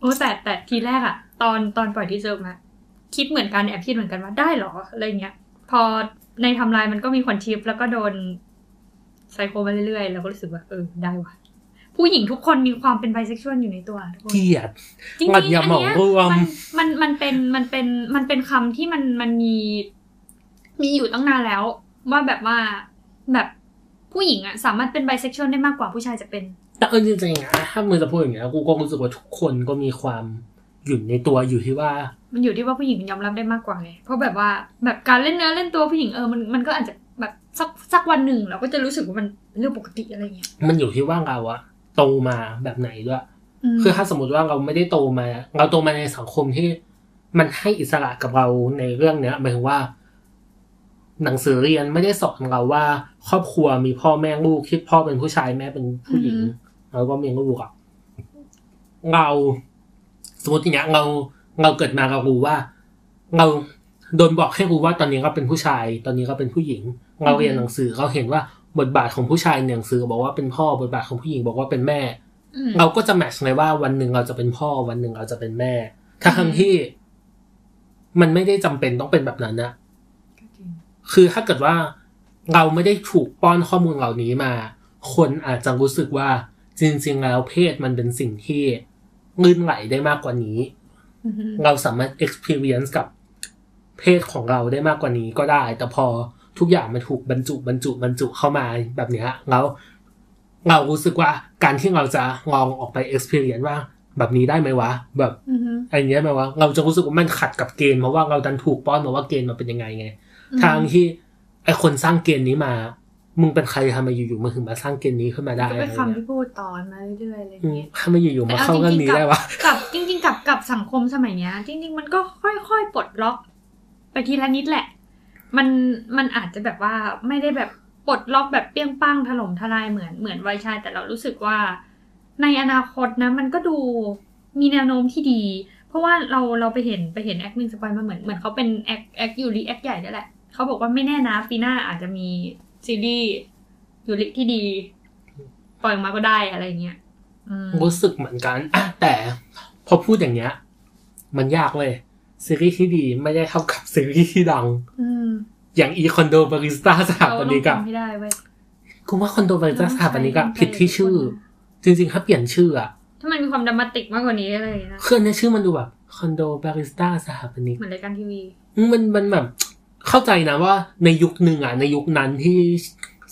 โอ้แต่แต่ทีแรกอะตอนตอนปล่อยที่เจอมาคิดเหมือนกันแอบคิดเหมือนกันว่าได้หรออะไรเงี้ยพอในทำลายมันก็มีคนชิปแล้วก็โดนไซโคมาเรื่อยๆแล้วก็รู้สึกว่าเออได้ว่ะผู้หญิงทุกคนมีความเป็นไบเซ็กชวลอยู่ในตัวทุกคนเกลียดจริงๆอันเนี้ยมันมันมันเป็นมันเป็นมันเป็นคำที่มันมันมีมีอยู่ตั้งนานแล้วว่าแบบว่าแบบผู้หญิงอะสามารถเป็นไบเซ็กชวลได้มากกว่าผู้ชายจะเป็นแต่เออจริงๆอะถ้ามึงจะพูดอย่างเงี้ยกูก็รู้สึกว่าทุกคนก็มีความหยุ่นในตัวอยู่ที่ว่ามันอยู่ที่ว่าผู้หญิงยอมรับได้มากกว่าไงเพราะแบบว่าแบบการเล่นเนื้อเล่นตัวผู้หญิงเออมันมันก็อาจจะแบบสักสักวันหนึ่งเราก็จะรู้สึกว่ามันเรื่องปกติอะไรเงี้ยมันอยู่ที่ว่าเราอะโตมาแบบไหนด้วยคือถ้าสมมติว่าเราไม่ได้โตมาเราโตมาในสังคมที่มันให้อิสระกับเราในเรื่องเนี้ยหมายถึงว่าหนังสือเรียนไม่ได้สอนเราว่าครอบครัวมีพ่อแม่ลูกที่พ่อเป็นผู้ชายแม่เป็นผู้หญิงแล้วก็มีลูกอ่ะเราสมมติอย่างเงี้ยเราเราเกิดมาเรารู้ว่าเราโดนบอกให้รู้ว่าตอนนี้เราเป็นผู้ชายตอนนี้เราเป็นผู้หญิงเราเรียนหนังสือเราเห็นว่าบทบาทของผู้ชายในหนังสือบอกว่าเป็นพ่อบทบาทของผู้หญิงบอกว่าเป็นแม่เราก็จะแมทช์เลยว่าวันหนึ่งเราจะเป็นพ่อวันหนึ่งเราจะเป็นแม่ทั้งที่มันไม่ได้จำเป็นต้องเป็นแบบนั้นนะคือถ้าเกิดว่าเราไม่ได้ถูกป้อนข้อมูลเหล่านี้มาคนอาจจะรู้สึกว่า จริงๆแล้วเพศมันเป็นสิ่งที่ลื่นไหลได้มากกว่านี้ mm-hmm. เราสามารถ experience กับเพศของเราได้มากกว่านี้ก็ได้แต่พอทุกอย่างมันถูกบรรจุบรรจุบรรจุเข้ามาแบบนี้แล้วเรารู้สึกว่าการที่เราจะลองออกไป experience ว่าแบบนี้ได้ไหมวะแบบอันนี้ไหมวะเราจะรู้สึกว่ามันขัดกับเกณฑ์เพราะว่าเราดันถูกป้อนมาว่าเกณฑ์มันเป็นยังไงไงทางที่ไอคนสร้างเกณฑ์นี้มามึงเป็นใครทำไมอยู่ๆมาถึงมาสร้างเกณฑ์นี้ขึ้นมาได้ก็เป็นคำที่พูดตอนมาเรื่อยๆอะไรอย่างเงี้ยทำไมอยู่ๆมาเข้าเรื่องนี้ได้วะกับจริงๆกับกับสังคมสมัยเนี้ยจริงๆมันก็ค่อยๆปลดล็อกไปทีละนิดแหละมันมันอาจจะแบบว่าไม่ได้แบบปลดล็อกแบบเปี้ยงปังถล่มทลายเหมือนเหมือนวัยชายแต่เรารู้สึกว่าในอนาคตนะมันก็ดูมีแนวโน้มที่ดีเพราะว่าเราเราไปเห็นไปเห็นแอคหนึ่งสปอยมาเหมือนเหมือนเขาเป็นแอคแอคยูริแอคใหญ่นี่แหละเขาบอกว่าไม่แน่นะปีหน้าอาจจะมีซีรีส์ยูริที่ดีปล่อยออกมาก็ได้อะไรเงี้ยรู้สึกเหมือนกันแต่พอพูดอย่างเงี้ยมันยากเลยซีรีส์ที่ดีไม่ได้เท่ากับซีรีส์ที่ดังอย่างอีคอนโดบาริสต้าสถาปนิกอะกูว่าคอนโดบาริสต้าสถาปนิกอะผิดที่ชื่อจริงๆถ้าเปลี่ยนชื่ออะถ้ามันมีความดราม่าติกมากกว่านี้อะไรนะเครื่องนี้ชื่อมันดูแบบคอนโดบาริสต้าสถาปนิกเหมือนรายการทีวีมันมันแบบเข้าใจนะว่าในยุคหนึ่งอะในยุคนั้นที่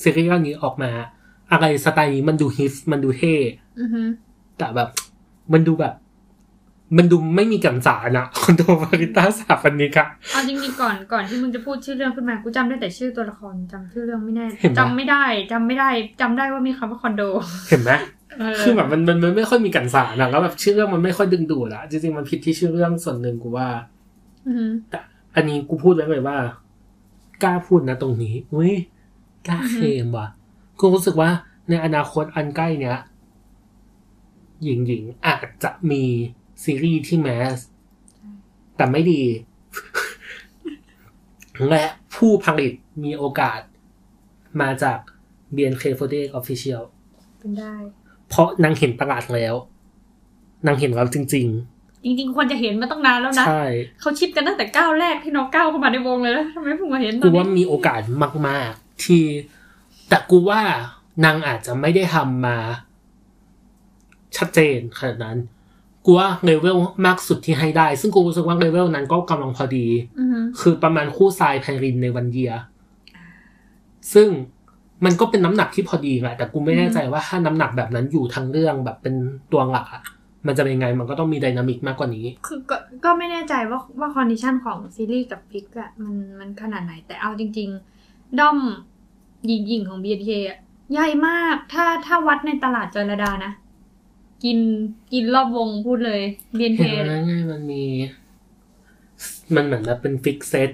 ซีรีส์เรื่องนี้ออกมาอะไรสไตล์นี้มันดูฮิปมันดูเท่แต่แบบมันดูแบบมันดูไม่มีกำสารนะคอนโดบาริสต้าสถาปนิกอะเอาจริงๆก่อนก่อนที่มึงจะพูดชื่อเรื่องขึ้นมากูจำได้แต่ชื่อตัวละครจำชื่อเรื่องไม่แน่จำไม่ได้จำไม่ได้จำได้ว่ามีคำว่าคอนโดเห็นไหมคือแบบมันมันไม่ค่อยมีกันสารนะแล้วแบบชื่อเรื่องมันไม่ค่อยดึงดูดอะจริงๆมันผิดที่ชื่อเรื่องส่วนหนึ่งกูว่าแต่อันนี้กูพูดไว้เลยว่ากล้าพูดนะตรงนี้อุ้ยกล้าเคลมว่ะกูรู้สึกว่าในอนาคตอันใกล้เนี้ยหญิงๆอาจจะมีซีรีส์ที่แมสแต่ไม่ดีและผู้ผลิตมีโอกาสมาจาก บี เอ็น เค สี่สิบแปด Officialได้เพราะนางเห็นตลาดแล้วนางเห็นเราจริงๆจริงๆควรจะเห็นมาตั้งนานแล้วนะใช่เขาชิปกันตั้งแต่ก้าวแรกที่น้องก้าวเข้ามาในวงเลยแล้วทำไมเพิ่งมาเห็นตอนนี้กูว่ามีโอกาสมากๆที่แต่กูว่านางอาจจะไม่ได้ทำมาชัดเจนขนาดนั้นกูว่าเลเวลมากสุดที่ให้ได้ซึ่งกูรู้สึกว่าเลเวลนั้นก็กำลังพอดีคือประมาณคู่ทรายไพรินในวันเดียซึ่งมันก็เป็นน้ำหนักที่พอดีแหละแต่กูไม่แน่ใจว่าถ้าน้ำหนักแบบนั้นอยู่ทั้งเรื่องแบบเป็นตัวหลักอ่ะมันจะเป็นไงมันก็ต้องมีไดนามิกมากกว่านี้คือก็ก็ไม่แน่ใจว่าว่าคอนดิชันของซีรีส์กับพิกอ่ะมันมันขนาดไหนแต่เอาจริงๆด้อมหญิงๆของ บี เอ็น เค อ่ะใหญ่มากถ้าถ้าวัดในตลาดจอยลดานะกินกินรอบวงพูดเลย บี เอ็น เค แล้วไงมันมีมันเหมือนแบบเป็นฟิกเซต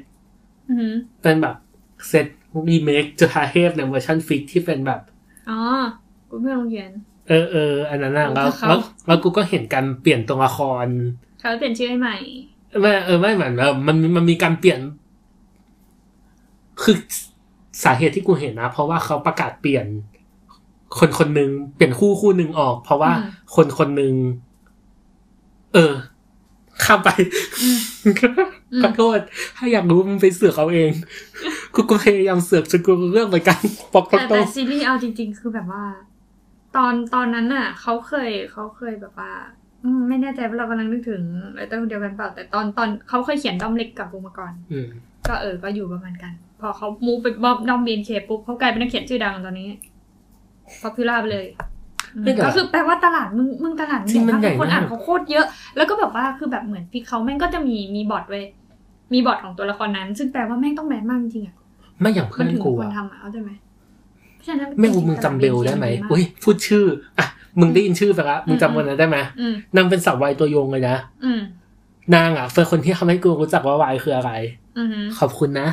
อือหือเป็นแบบเซตรีเมคจะทาเฮฟในเวอร์ชันฟิกที่เป็นแบบอ๋อกูเพื่อนโรงเรียนเออเอออันนั้นน่ะแล้วแล้วกูก็เห็นการเปลี่ยนตัวละครเขาเปลี่ยนชื่อให้ใหม่ไม่เออไม่เหมือนแบบมันมันมีการเปลี่ยนคือสาเหตุที่กูเห็นนะเพราะว่าเขาประกาศเปลี่ยนคนคนหนึ่งเปลี่ยนคู่คู่หนึ่งออกเพราะว่าคนคนหนึ่งเออข้ามไปขอโทษถ้าอยากรู้มันไปเสือกเอาเองกูก็พยายามเสือกจนกูเรื่องเหมือนกันปอกๆแต่ซีรีส์เอาจริงๆคือแบบว่าตอนตอนนั้นน่ะเขาเคยเขาเคยแบบว่าไม่แน่ใจว่าเรากำลังนึกถึงอะไรตัวเดียวกันเปล่าแต่ตอนตอนเขาเคยเขียนดอมเล็กกับวงมาก่อนก็เออก็อยู่ประมาณกันพอเขามูฟไปบอมดอมเบียนเคปุ๊บเขากลายเป็นนักเขียนชื่อดังตอนนี้ป๊อปปูล่าไปเลยก็คือแปลว่าตลาดมึงมึงตลาดเนี่ยมันคนอ่านเขาโคตรเยอะแล้วก็แบบว่าคือแบบเหมือนพี่เขาแม่งก็จะมีมีบอทเว้ยมีบอทของตัวละครนั้นซึ่งแปลว่าแม่งต้องแมนมากจริงอ่ะไม่อย่างเพื่อนกูอ่ะเอาได้มั้ยเพราะฉะนั้นแม่งมึงจำเบลได้มั้ยอุ้ยพูดชื่ออ่ะมึงได้ยินชื่อป่ะครับมึงจำคนนั้นได้มั้ยนางเป็นสาววายตัวยงเลยนะอือนางอ่ะเป็นคนที่ทำให้กูรู้จักว่าวายคืออะไรอือหือขอบคุณนะ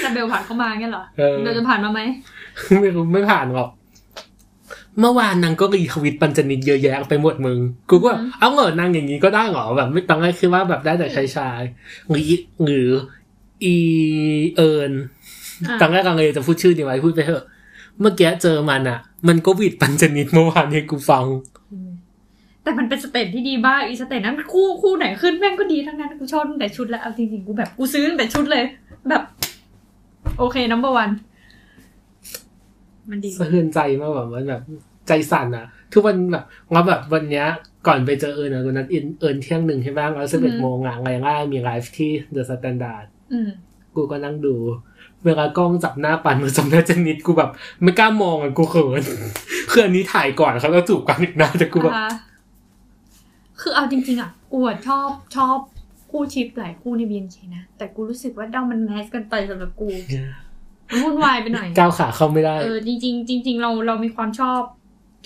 แต่เบลผ่านเข้ามาเงี้ยเหรอเราจะผ่านมามั้ยไม่รู้ไม่ผ่านหรอกเมื่อวานนางก็รีทวิตปัญจนิตเยอะแยะไปหมดมึงกูก็เอาเหรอนางอย่างนี้ก็ได้เหรอแบบไม่ต้องให้คิดว่าแบบได้แต่ชายชายหรือหรืออีเอิญตอนแรกกังเลยจะพูดชื่อดีไหมพูดไปเถอะเมื่อกี้เจอมันอ่ะมันก็วีดปัญจนิตเมื่อวานให้กูฟังแต่มันเป็นสเตจที่ดีมากอีสเตจนั้นคู่คู่ไหนขึ้นแม่งก็ดีทั้งนั้นกูชอบตั้งแต่ชุดแล้วเอาจริงๆกูแบบกูซื้อตั้งแต่ชุดเลยแบบโอเคนัมเบอร์วันมันดีสะเทือนใจมากแบบมันแบบ ใจสั่นอะทุกวันแบบเราแบบวันเนี้ยก่อนไปเจอเอิญนะตอนนั้นเอิญเที่ยงหนึ่งใช่ไหมแล้วสิบเอ็ดโมงอ่ะไงล่ะมีไลฟ์ที่เดอะสแตนดาร์ดกูก็นั่งดูเวลากล้องจับหน้าปันมันจับหน้าเจนิดกูแบบไม่กล้ามองอ่ะกูเขินคืออันนี้ถ่ายก่อนเขาแล้วจูบกันอีกนะแต่กูแบบคือเอาจริงๆอ่ะกูชอบชอบคู่ชิปหลายคู่ใน บี เอ็น เค นะแต่กูรู้สึกว่าเดามันแมสกันไปสำหรับกูมันวุ่นวายไปหน่อยก้าวขาเข้าไม่ได้เออจริงๆจริงๆเราเรามีความชอบ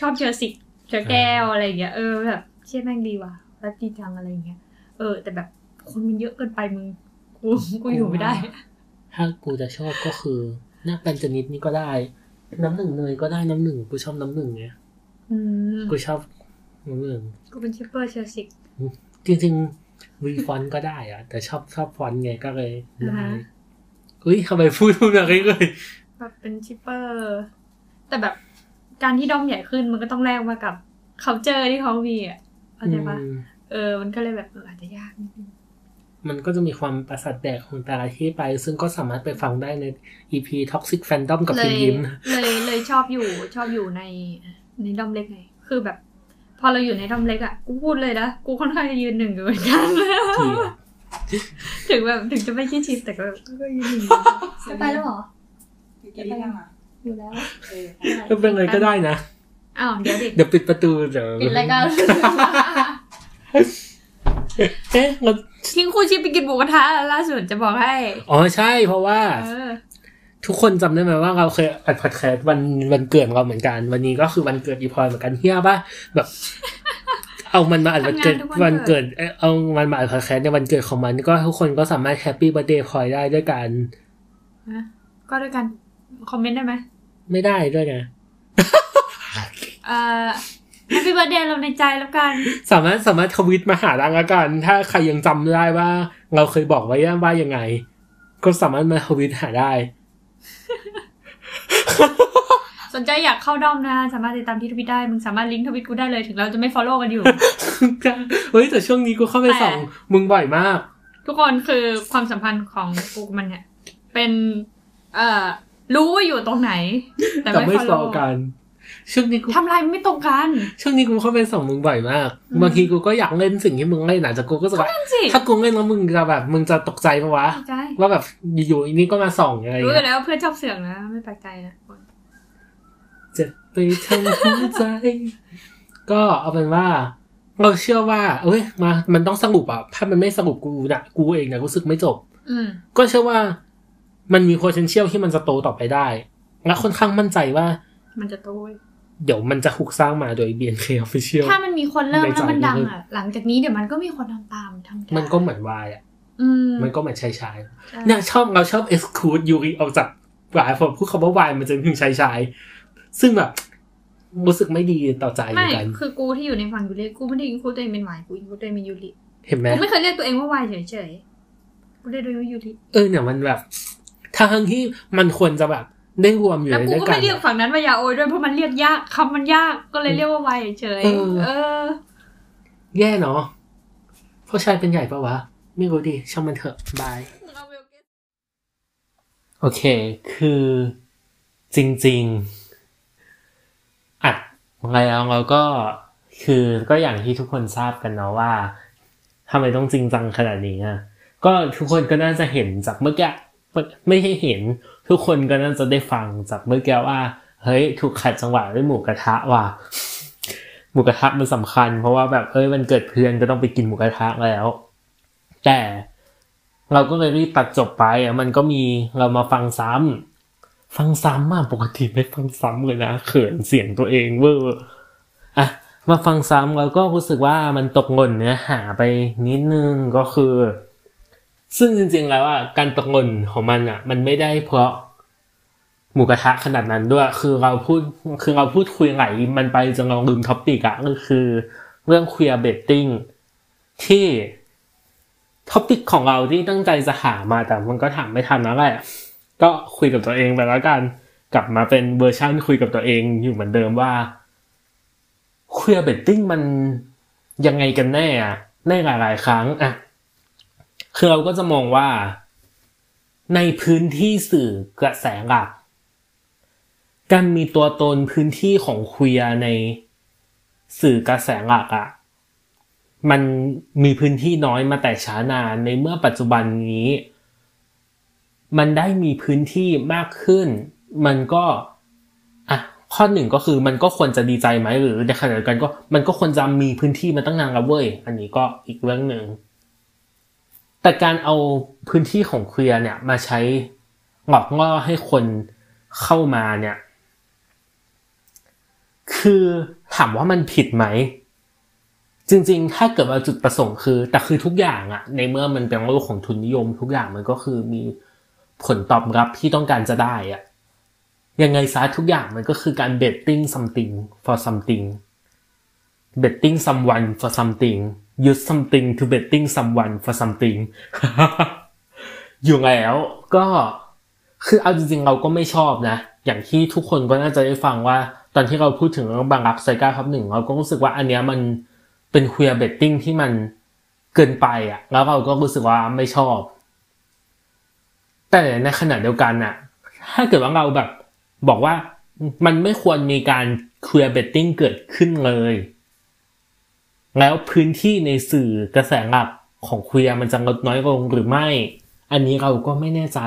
ชอบเชลซีเชลแก้วอะไรอย่างเงี้ยเออแบบเชี่ยแม่งดีว่ะรักดีจังอะไรอย่างเงี้ยเออแต่แบบคนมันเยอะเกินไปมึงกูกูอยู่ไม่ได้ถ้ากูจะชอบก็คือหน้าปันจนิดนี่ก็ได้น้ำหนึ่งเนยก็ได้น้ำหนึ่งกูชอบน้ำหนึ่งไงกูชอบน้ำหนึ่งกูเป็นชิปเปอร์เชลซีจริงๆวีฟอนก็ได้อะแต่ชอบชอบฟอนไงก็เลยได้อุ้ยทำไมพูดพูดอะไรเลยแบบเป็นชิปเปอร์แต่แบบการที่ด้อมใหญ่ขึ้นมันก็ต้องแลกมากับเค้าเจอที่เขามีอ่ะเข้าใจปะเออมันก็เลยแบบอาจจะยากนิดนึงมันก็จะมีความประสาทแดกของแต่ละที่ไปซึ่งก็สามารถไปฟังได้ใน อี พี Toxic Fandom กับพิมพ์ยิ้มเลยเลยชอบอยู่ชอบอยู่ในในด้อมเล็กไงคือแบบพอเราอยู่ในด้อมเล็กอ่ะกูพูดเลยนะกูค่อนข้างจะยืนหนึ่งอยู่เหมือนกันถึงแบบถึงจะไม่ชี้ชิดแต่ก็ก็ยืนหนึ่งจะไปแล้วหรอจะไปแล้วอ่ะอยู่แล้วก็เป็นอะไรก็ได้นะอ้าวเดี๋ยวเดี๋ยวปิดประตูเดี๋ยวปิดรายการเอ๊ะเราทิ้งคู่ชีพไปกินหมูกระทะล่าสุดจะบอกให้อ๋อใช่เพราะว่าทุกคนจำได้ไหมว่าเราเคยอัดพอดแคสต์วันวันเกิดเราเหมือนกันวันนี้ก็คือวันเกิดอีพลอยเหมือนกันเฮียป่ะแบบเอามันมาอัดวันเกิดวันเกิดเอามันมาอัดพอดแคสต์ในวันเกิดของมันก็ทุกคนก็สามารถแฮปปี้เบิร์ธเดย์พลอยได้ด้วยกันก็ด้วยกันคอมเมนต์ได้ไหมไม่ได้ด้วยไงเอ่อ Happy Birthday เราในใจแล้วกันสามารถสามารถทวีตมาหาดังแล้วกันถ้าใครยังจำได้ว่าเราเคยบอกไว้ว่ายังไงก็สามารถมาทวีตหาได้ สนใจอยากเข้าด้อมนะสามารถติดตามที่ทวิตได้มึงสามารถลิงก์ทวิตกูได้เลยถึงเราจะไม่ follow กันอยู่ เฮ้ยแต่ช่วงนี้กูเข้าไปส่องมึงบ่อยมากทุกคนคือความสัมพันธ์ของกูมันเนี่ยเป็นเอ่อรู้ว่าอยู่ตรงไหนแต่ไม่ฟอลกันช่วงนี้กูทำลายไม่ตรงกันช่วงนี้กูเข้าไปส่องมึงบ่อยมากบางทีกูก็อยากเล่นสิ่งที่มึงเล่นน่ะแต่กูก็จะถ้ากูเล่นแล้วมึงจะแบบมึงจะตกใจปะวะว่าแบบอยู่ๆอีนี่ก็มาส่องอะไรรู้แล้วเพื่อนชอบเสือกนะไม่แปลกใจนะเจ็บไปทั้งหัวใจก็เอาเป็นว่าเราเชื่อว่าเอ้ยมามันต้องสรุปอ่ะถ้ามันไม่สรุปกูน่ะกูเองน่ะรู้สึกไม่จบก็เชื่อว่ามันมี potential ที่มันจะโตต่อไปได้และค่อนข้างมั่นใจว่ามันจะโตเดี๋ยวมันจะถูกสร้างมาโดย บี เอ็น เค Official ถ้ามันมีคนเริ่มแล้วมันดังอ่ะหลังจากนี้เดี๋ยวมันก็มีคนทำตามทำได้มันก็เหมือนวายอ่ะมันก็เหมือนชายชายเนี่ยชอบเราชอบ exclude ยูริออกจากหลายคนพูดคำว่าวายมันจะถึงชายชายซึ่งแบบรู้สึกไม่ดีต่อใจเหมือนกันไม่คือกูที่อยู่ในฝั่งยูริกูไม่ได้อินคูตัวเองเป็นวายกูอินคูตัวเองเป็นยูริเห็นไหมกูไม่เคยเรียกตัวเองว่าวายเฉยๆกูเรียกตัวเองว่ายูริเออเนี่ยมันแบบทางที่มันควรจะแบบได้รวมอยู่ในด้วยกันแล้วกูก็ไม่เรียกฝั่งนั้นว่ายาโอยด้วยเพราะมันเรียกยากคำมันยากก็เลยเรียกว่าไวเฉยเออแย่เนาะพ่อชายเป็นใหญ่ปะวะไม่รู้ดิช่างมันเถอะบายโอเคคือจริงๆอัดอะไรเราก็คือก็อย่างที่ทุกคนทราบกันเนาะว่าทำไมต้องจริงจังขนาดนี้อ่ะก็ทุกคนก็น่าจะเห็นจากเมื่อกี้ไม่ให้เห็นทุกคนก็น่าจะได้ฟังจากเมื่อกี้ว่าเฮ้ยถูกขัดจังหวะด้วยหมูกระทะว่ะหมูกระทะมันสำคัญเพราะว่าแบบเอ้ยมันเกิดเพื่อนก็ต้องไปกินหมูกระทะแล้วแต่เราก็เลยรีบตัดจบไปอ่ะมันก็มีเรามาฟังซ้ำฟังซ้ำมากปกติไม่ฟังซ้ำเลยนะเขินเสียงตัวเองเวอร์อ่ะมาฟังซ้ำเราก็รู้สึกว่ามันตกหล่นเนื้อหาไปนิดนึงก็คือซึ่งจริงๆแล้วอ่ะการตกหล่นของมันอ่ะมันไม่ได้เพราะหมูกระทะขนาดนั้นด้วยคือเราพูดคือเราพูดคุยไหลมันไปจนเราลืมท็อปปิกอ่ะก็คือเรื่อง queer baiting ที่ท็อปปิกของเราที่ตั้งใจจะหามาแต่มันก็ถามไม่ทันแล้วแหละก็คุยกับตัวเองไปแล้วกันกลับมาเป็นเวอร์ชั่นคุยกับตัวเองอยู่เหมือนเดิมว่า queer baiting มันยังไงกันแน่อ่ะในหลายๆครั้งอ่ะคือเราก็จะมองว่าในพื้นที่สื่อกระแสหลัก การมีตัวตนพื้นที่ของเควียร์ในสื่อกระแสหลักอ่ะมันมีพื้นที่น้อยมาแต่ช้านานในเมื่อปัจจุบันนี้มันได้มีพื้นที่มากขึ้นมันก็อ่ะข้อหนึ่งก็คือมันก็ควรจะดีใจไหมหรือในขณะเดียวกันก็มันก็ควรจะมีพื้นที่มาตั้งนานแล้วเว้ยอันนี้ก็อีกเรื่องหนึ่งแต่การเอาพื้นที่ของเควียร์เนี่ยมาใช้หลอกล่อให้คนเข้ามาเนี่ยคือถามว่ามันผิดไหมจริงๆถ้าเกิดว่าจุดประสงค์คือแต่คือทุกอย่างอะในเมื่อมันเป็นโลกของทุนนิยมทุกอย่างมันก็คือมีผลตอบรับที่ต้องการจะได้อะยังไงซะทุกอย่างมันก็คือการ betting something for something betting someone for something use something to betting someone for something อยู่แล้วก็คือเอาจริงๆเราก็ไม่ชอบนะอย่างที่ทุกคนก็น่าจะได้ฟังว่าตอนที่เราพูดถึงเรื่องบางรักไซก้าครับหนึ่งเราก็รู้สึกว่าอันเนี้ยมันเป็นเควียร์เบตติ้งที่มันเกินไปอ่ะแล้วเราก็รู้สึกว่าไม่ชอบแต่ในขณะเดียวกันน่ะถ้าเกิดว่าเราแบบบอกว่ามันไม่ควรมีการเควียร์เบตติ้งเกิดขึ้นเลยแล้วพื้นที่ในสื่อกระแสหลักของเควียร์มันจะลดน้อยลงหรือไม่อันนี้เราก็ไม่แน่ใจ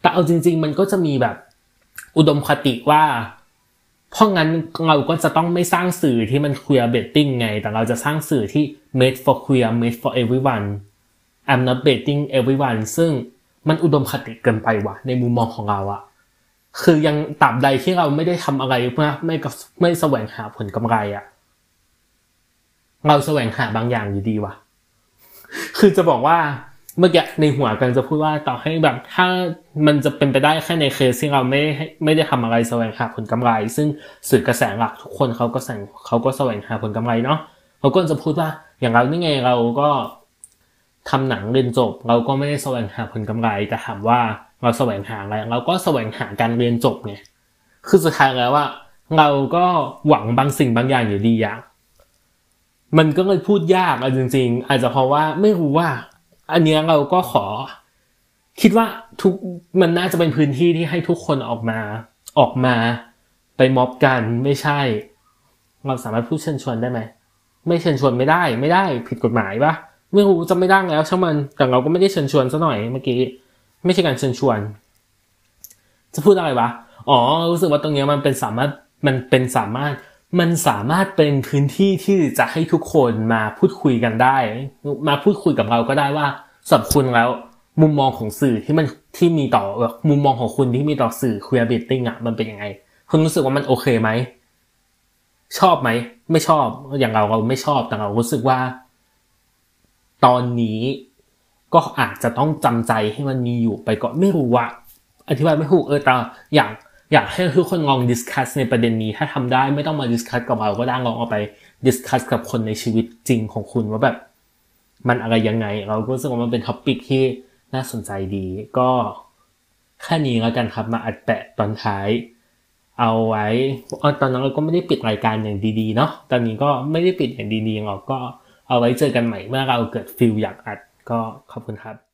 แต่เอาจริงๆมันก็จะมีแบบอุดมคติว่าเพราะงั้นเราก็จะต้องไม่สร้างสื่อที่มัน queer baiting ไงแต่เราจะสร้างสื่อที่ made for queer made for everyone I'm not baiting everyone ซึ่งมันอุดมคติเกินไปว่ะในมุมมองของเราอะคือยังตราบใดที่เราไม่ได้ทำอะไรเพื่อไม่กับไม่แสวงหาผลกำไรอะเราแสวงหาบางอย่างอยู่ดีว่ะคือจะบอกว่าเมื่อกี้ในหัวกันจะพูดว่าต่อให้แบบถ้ามันจะเป็นไปได้แค่ในเคสที่เราไม่ไม่ได้ทำอะไรแสวงหาผลกำไรซึ่งสื่อกระแสหลักทุกคนเขาก็แสวงเขาก็แสวงหาผลกำไรเนาะเราก็จะพูดว่าอย่างเรานี่ไงเราก็ทำหนังเรียนจบเราก็ไม่ได้แสวงหาผลกำไรแต่ถามว่าเราแสวงหาอะไรเราก็แสวงหาการเรียนจบไงคือสุดท้ายแล้วว่าเราก็หวังบางสิ่งบางอย่างอยู่ดีอย่างมันก็เลยพูดยากอ่ะจริงๆอาจจะเพราะว่าไม่รู้ว่าอันนี้เราก็ขอคิดว่าทุกมันน่าจะเป็นพื้นที่ที่ให้ทุกคนออกมาออกมาไปม็อบกันไม่ใช่เราสามารถพูดเชิญชวนได้ไหมไม่เชิญชวนไม่ได้ไม่ได้ผิดกฎหมายปะไม่รู้จะไม่ได้แล้วช่างมันแต่เราก็ไม่ได้เชิญชวนซะหน่อยเมื่อกี้ไม่ใช่การเชิญชวนจะพูดอะไรวะอ๋อรู้สึกว่าตรงนี้มันเป็นสามารถมันเป็นสามารถมันสามารถเป็นพื้นที่ที่จะให้ทุกคนมาพูดคุยกันได้มาพูดคุยกับเราก็ได้ว่าสำหรับคุณแล้วมุมมองของสื่อที่มันที่มีต่อมุมมองของคุณที่มีต่อสื่อ queer baiting อ่ะมันเป็นยังไงคุณรู้สึกว่ามันโอเคไหมชอบไหมไม่ชอบอย่างเราเราไม่ชอบแต่เรารู้สึกว่าตอนนี้ก็อาจจะต้องจำใจให้มันมีอยู่ไปก่อนไม่รู้ว่าอธิบายไม่ถูกเออแต่อย่างอยากให้ทุกคนลองดิสคัสในประเด็นนี้ถ้าทำได้ไม่ต้องมาดิสคัสกับเราก็ได้ลองเอาไปดิสคัสกับคนในชีวิตจริงของคุณว่าแบบมันอะไรยังไงเราก็รู้สึกว่ามันเป็นท็อปปิกที่น่าสนใจดีก็แค่นี้แล้วกันครับมาอัดแปะตอนท้ายเอาไว้ตอนนั้นเราก็ไม่ได้ปิดรายการอย่างดีๆเนาะตอนนี้ก็ไม่ได้ปิดอย่างดีๆเราก็เอาไว้เจอกันใหม่เมื่อเราเกิดฟีลอยากอัดก็ขอบคุณครับ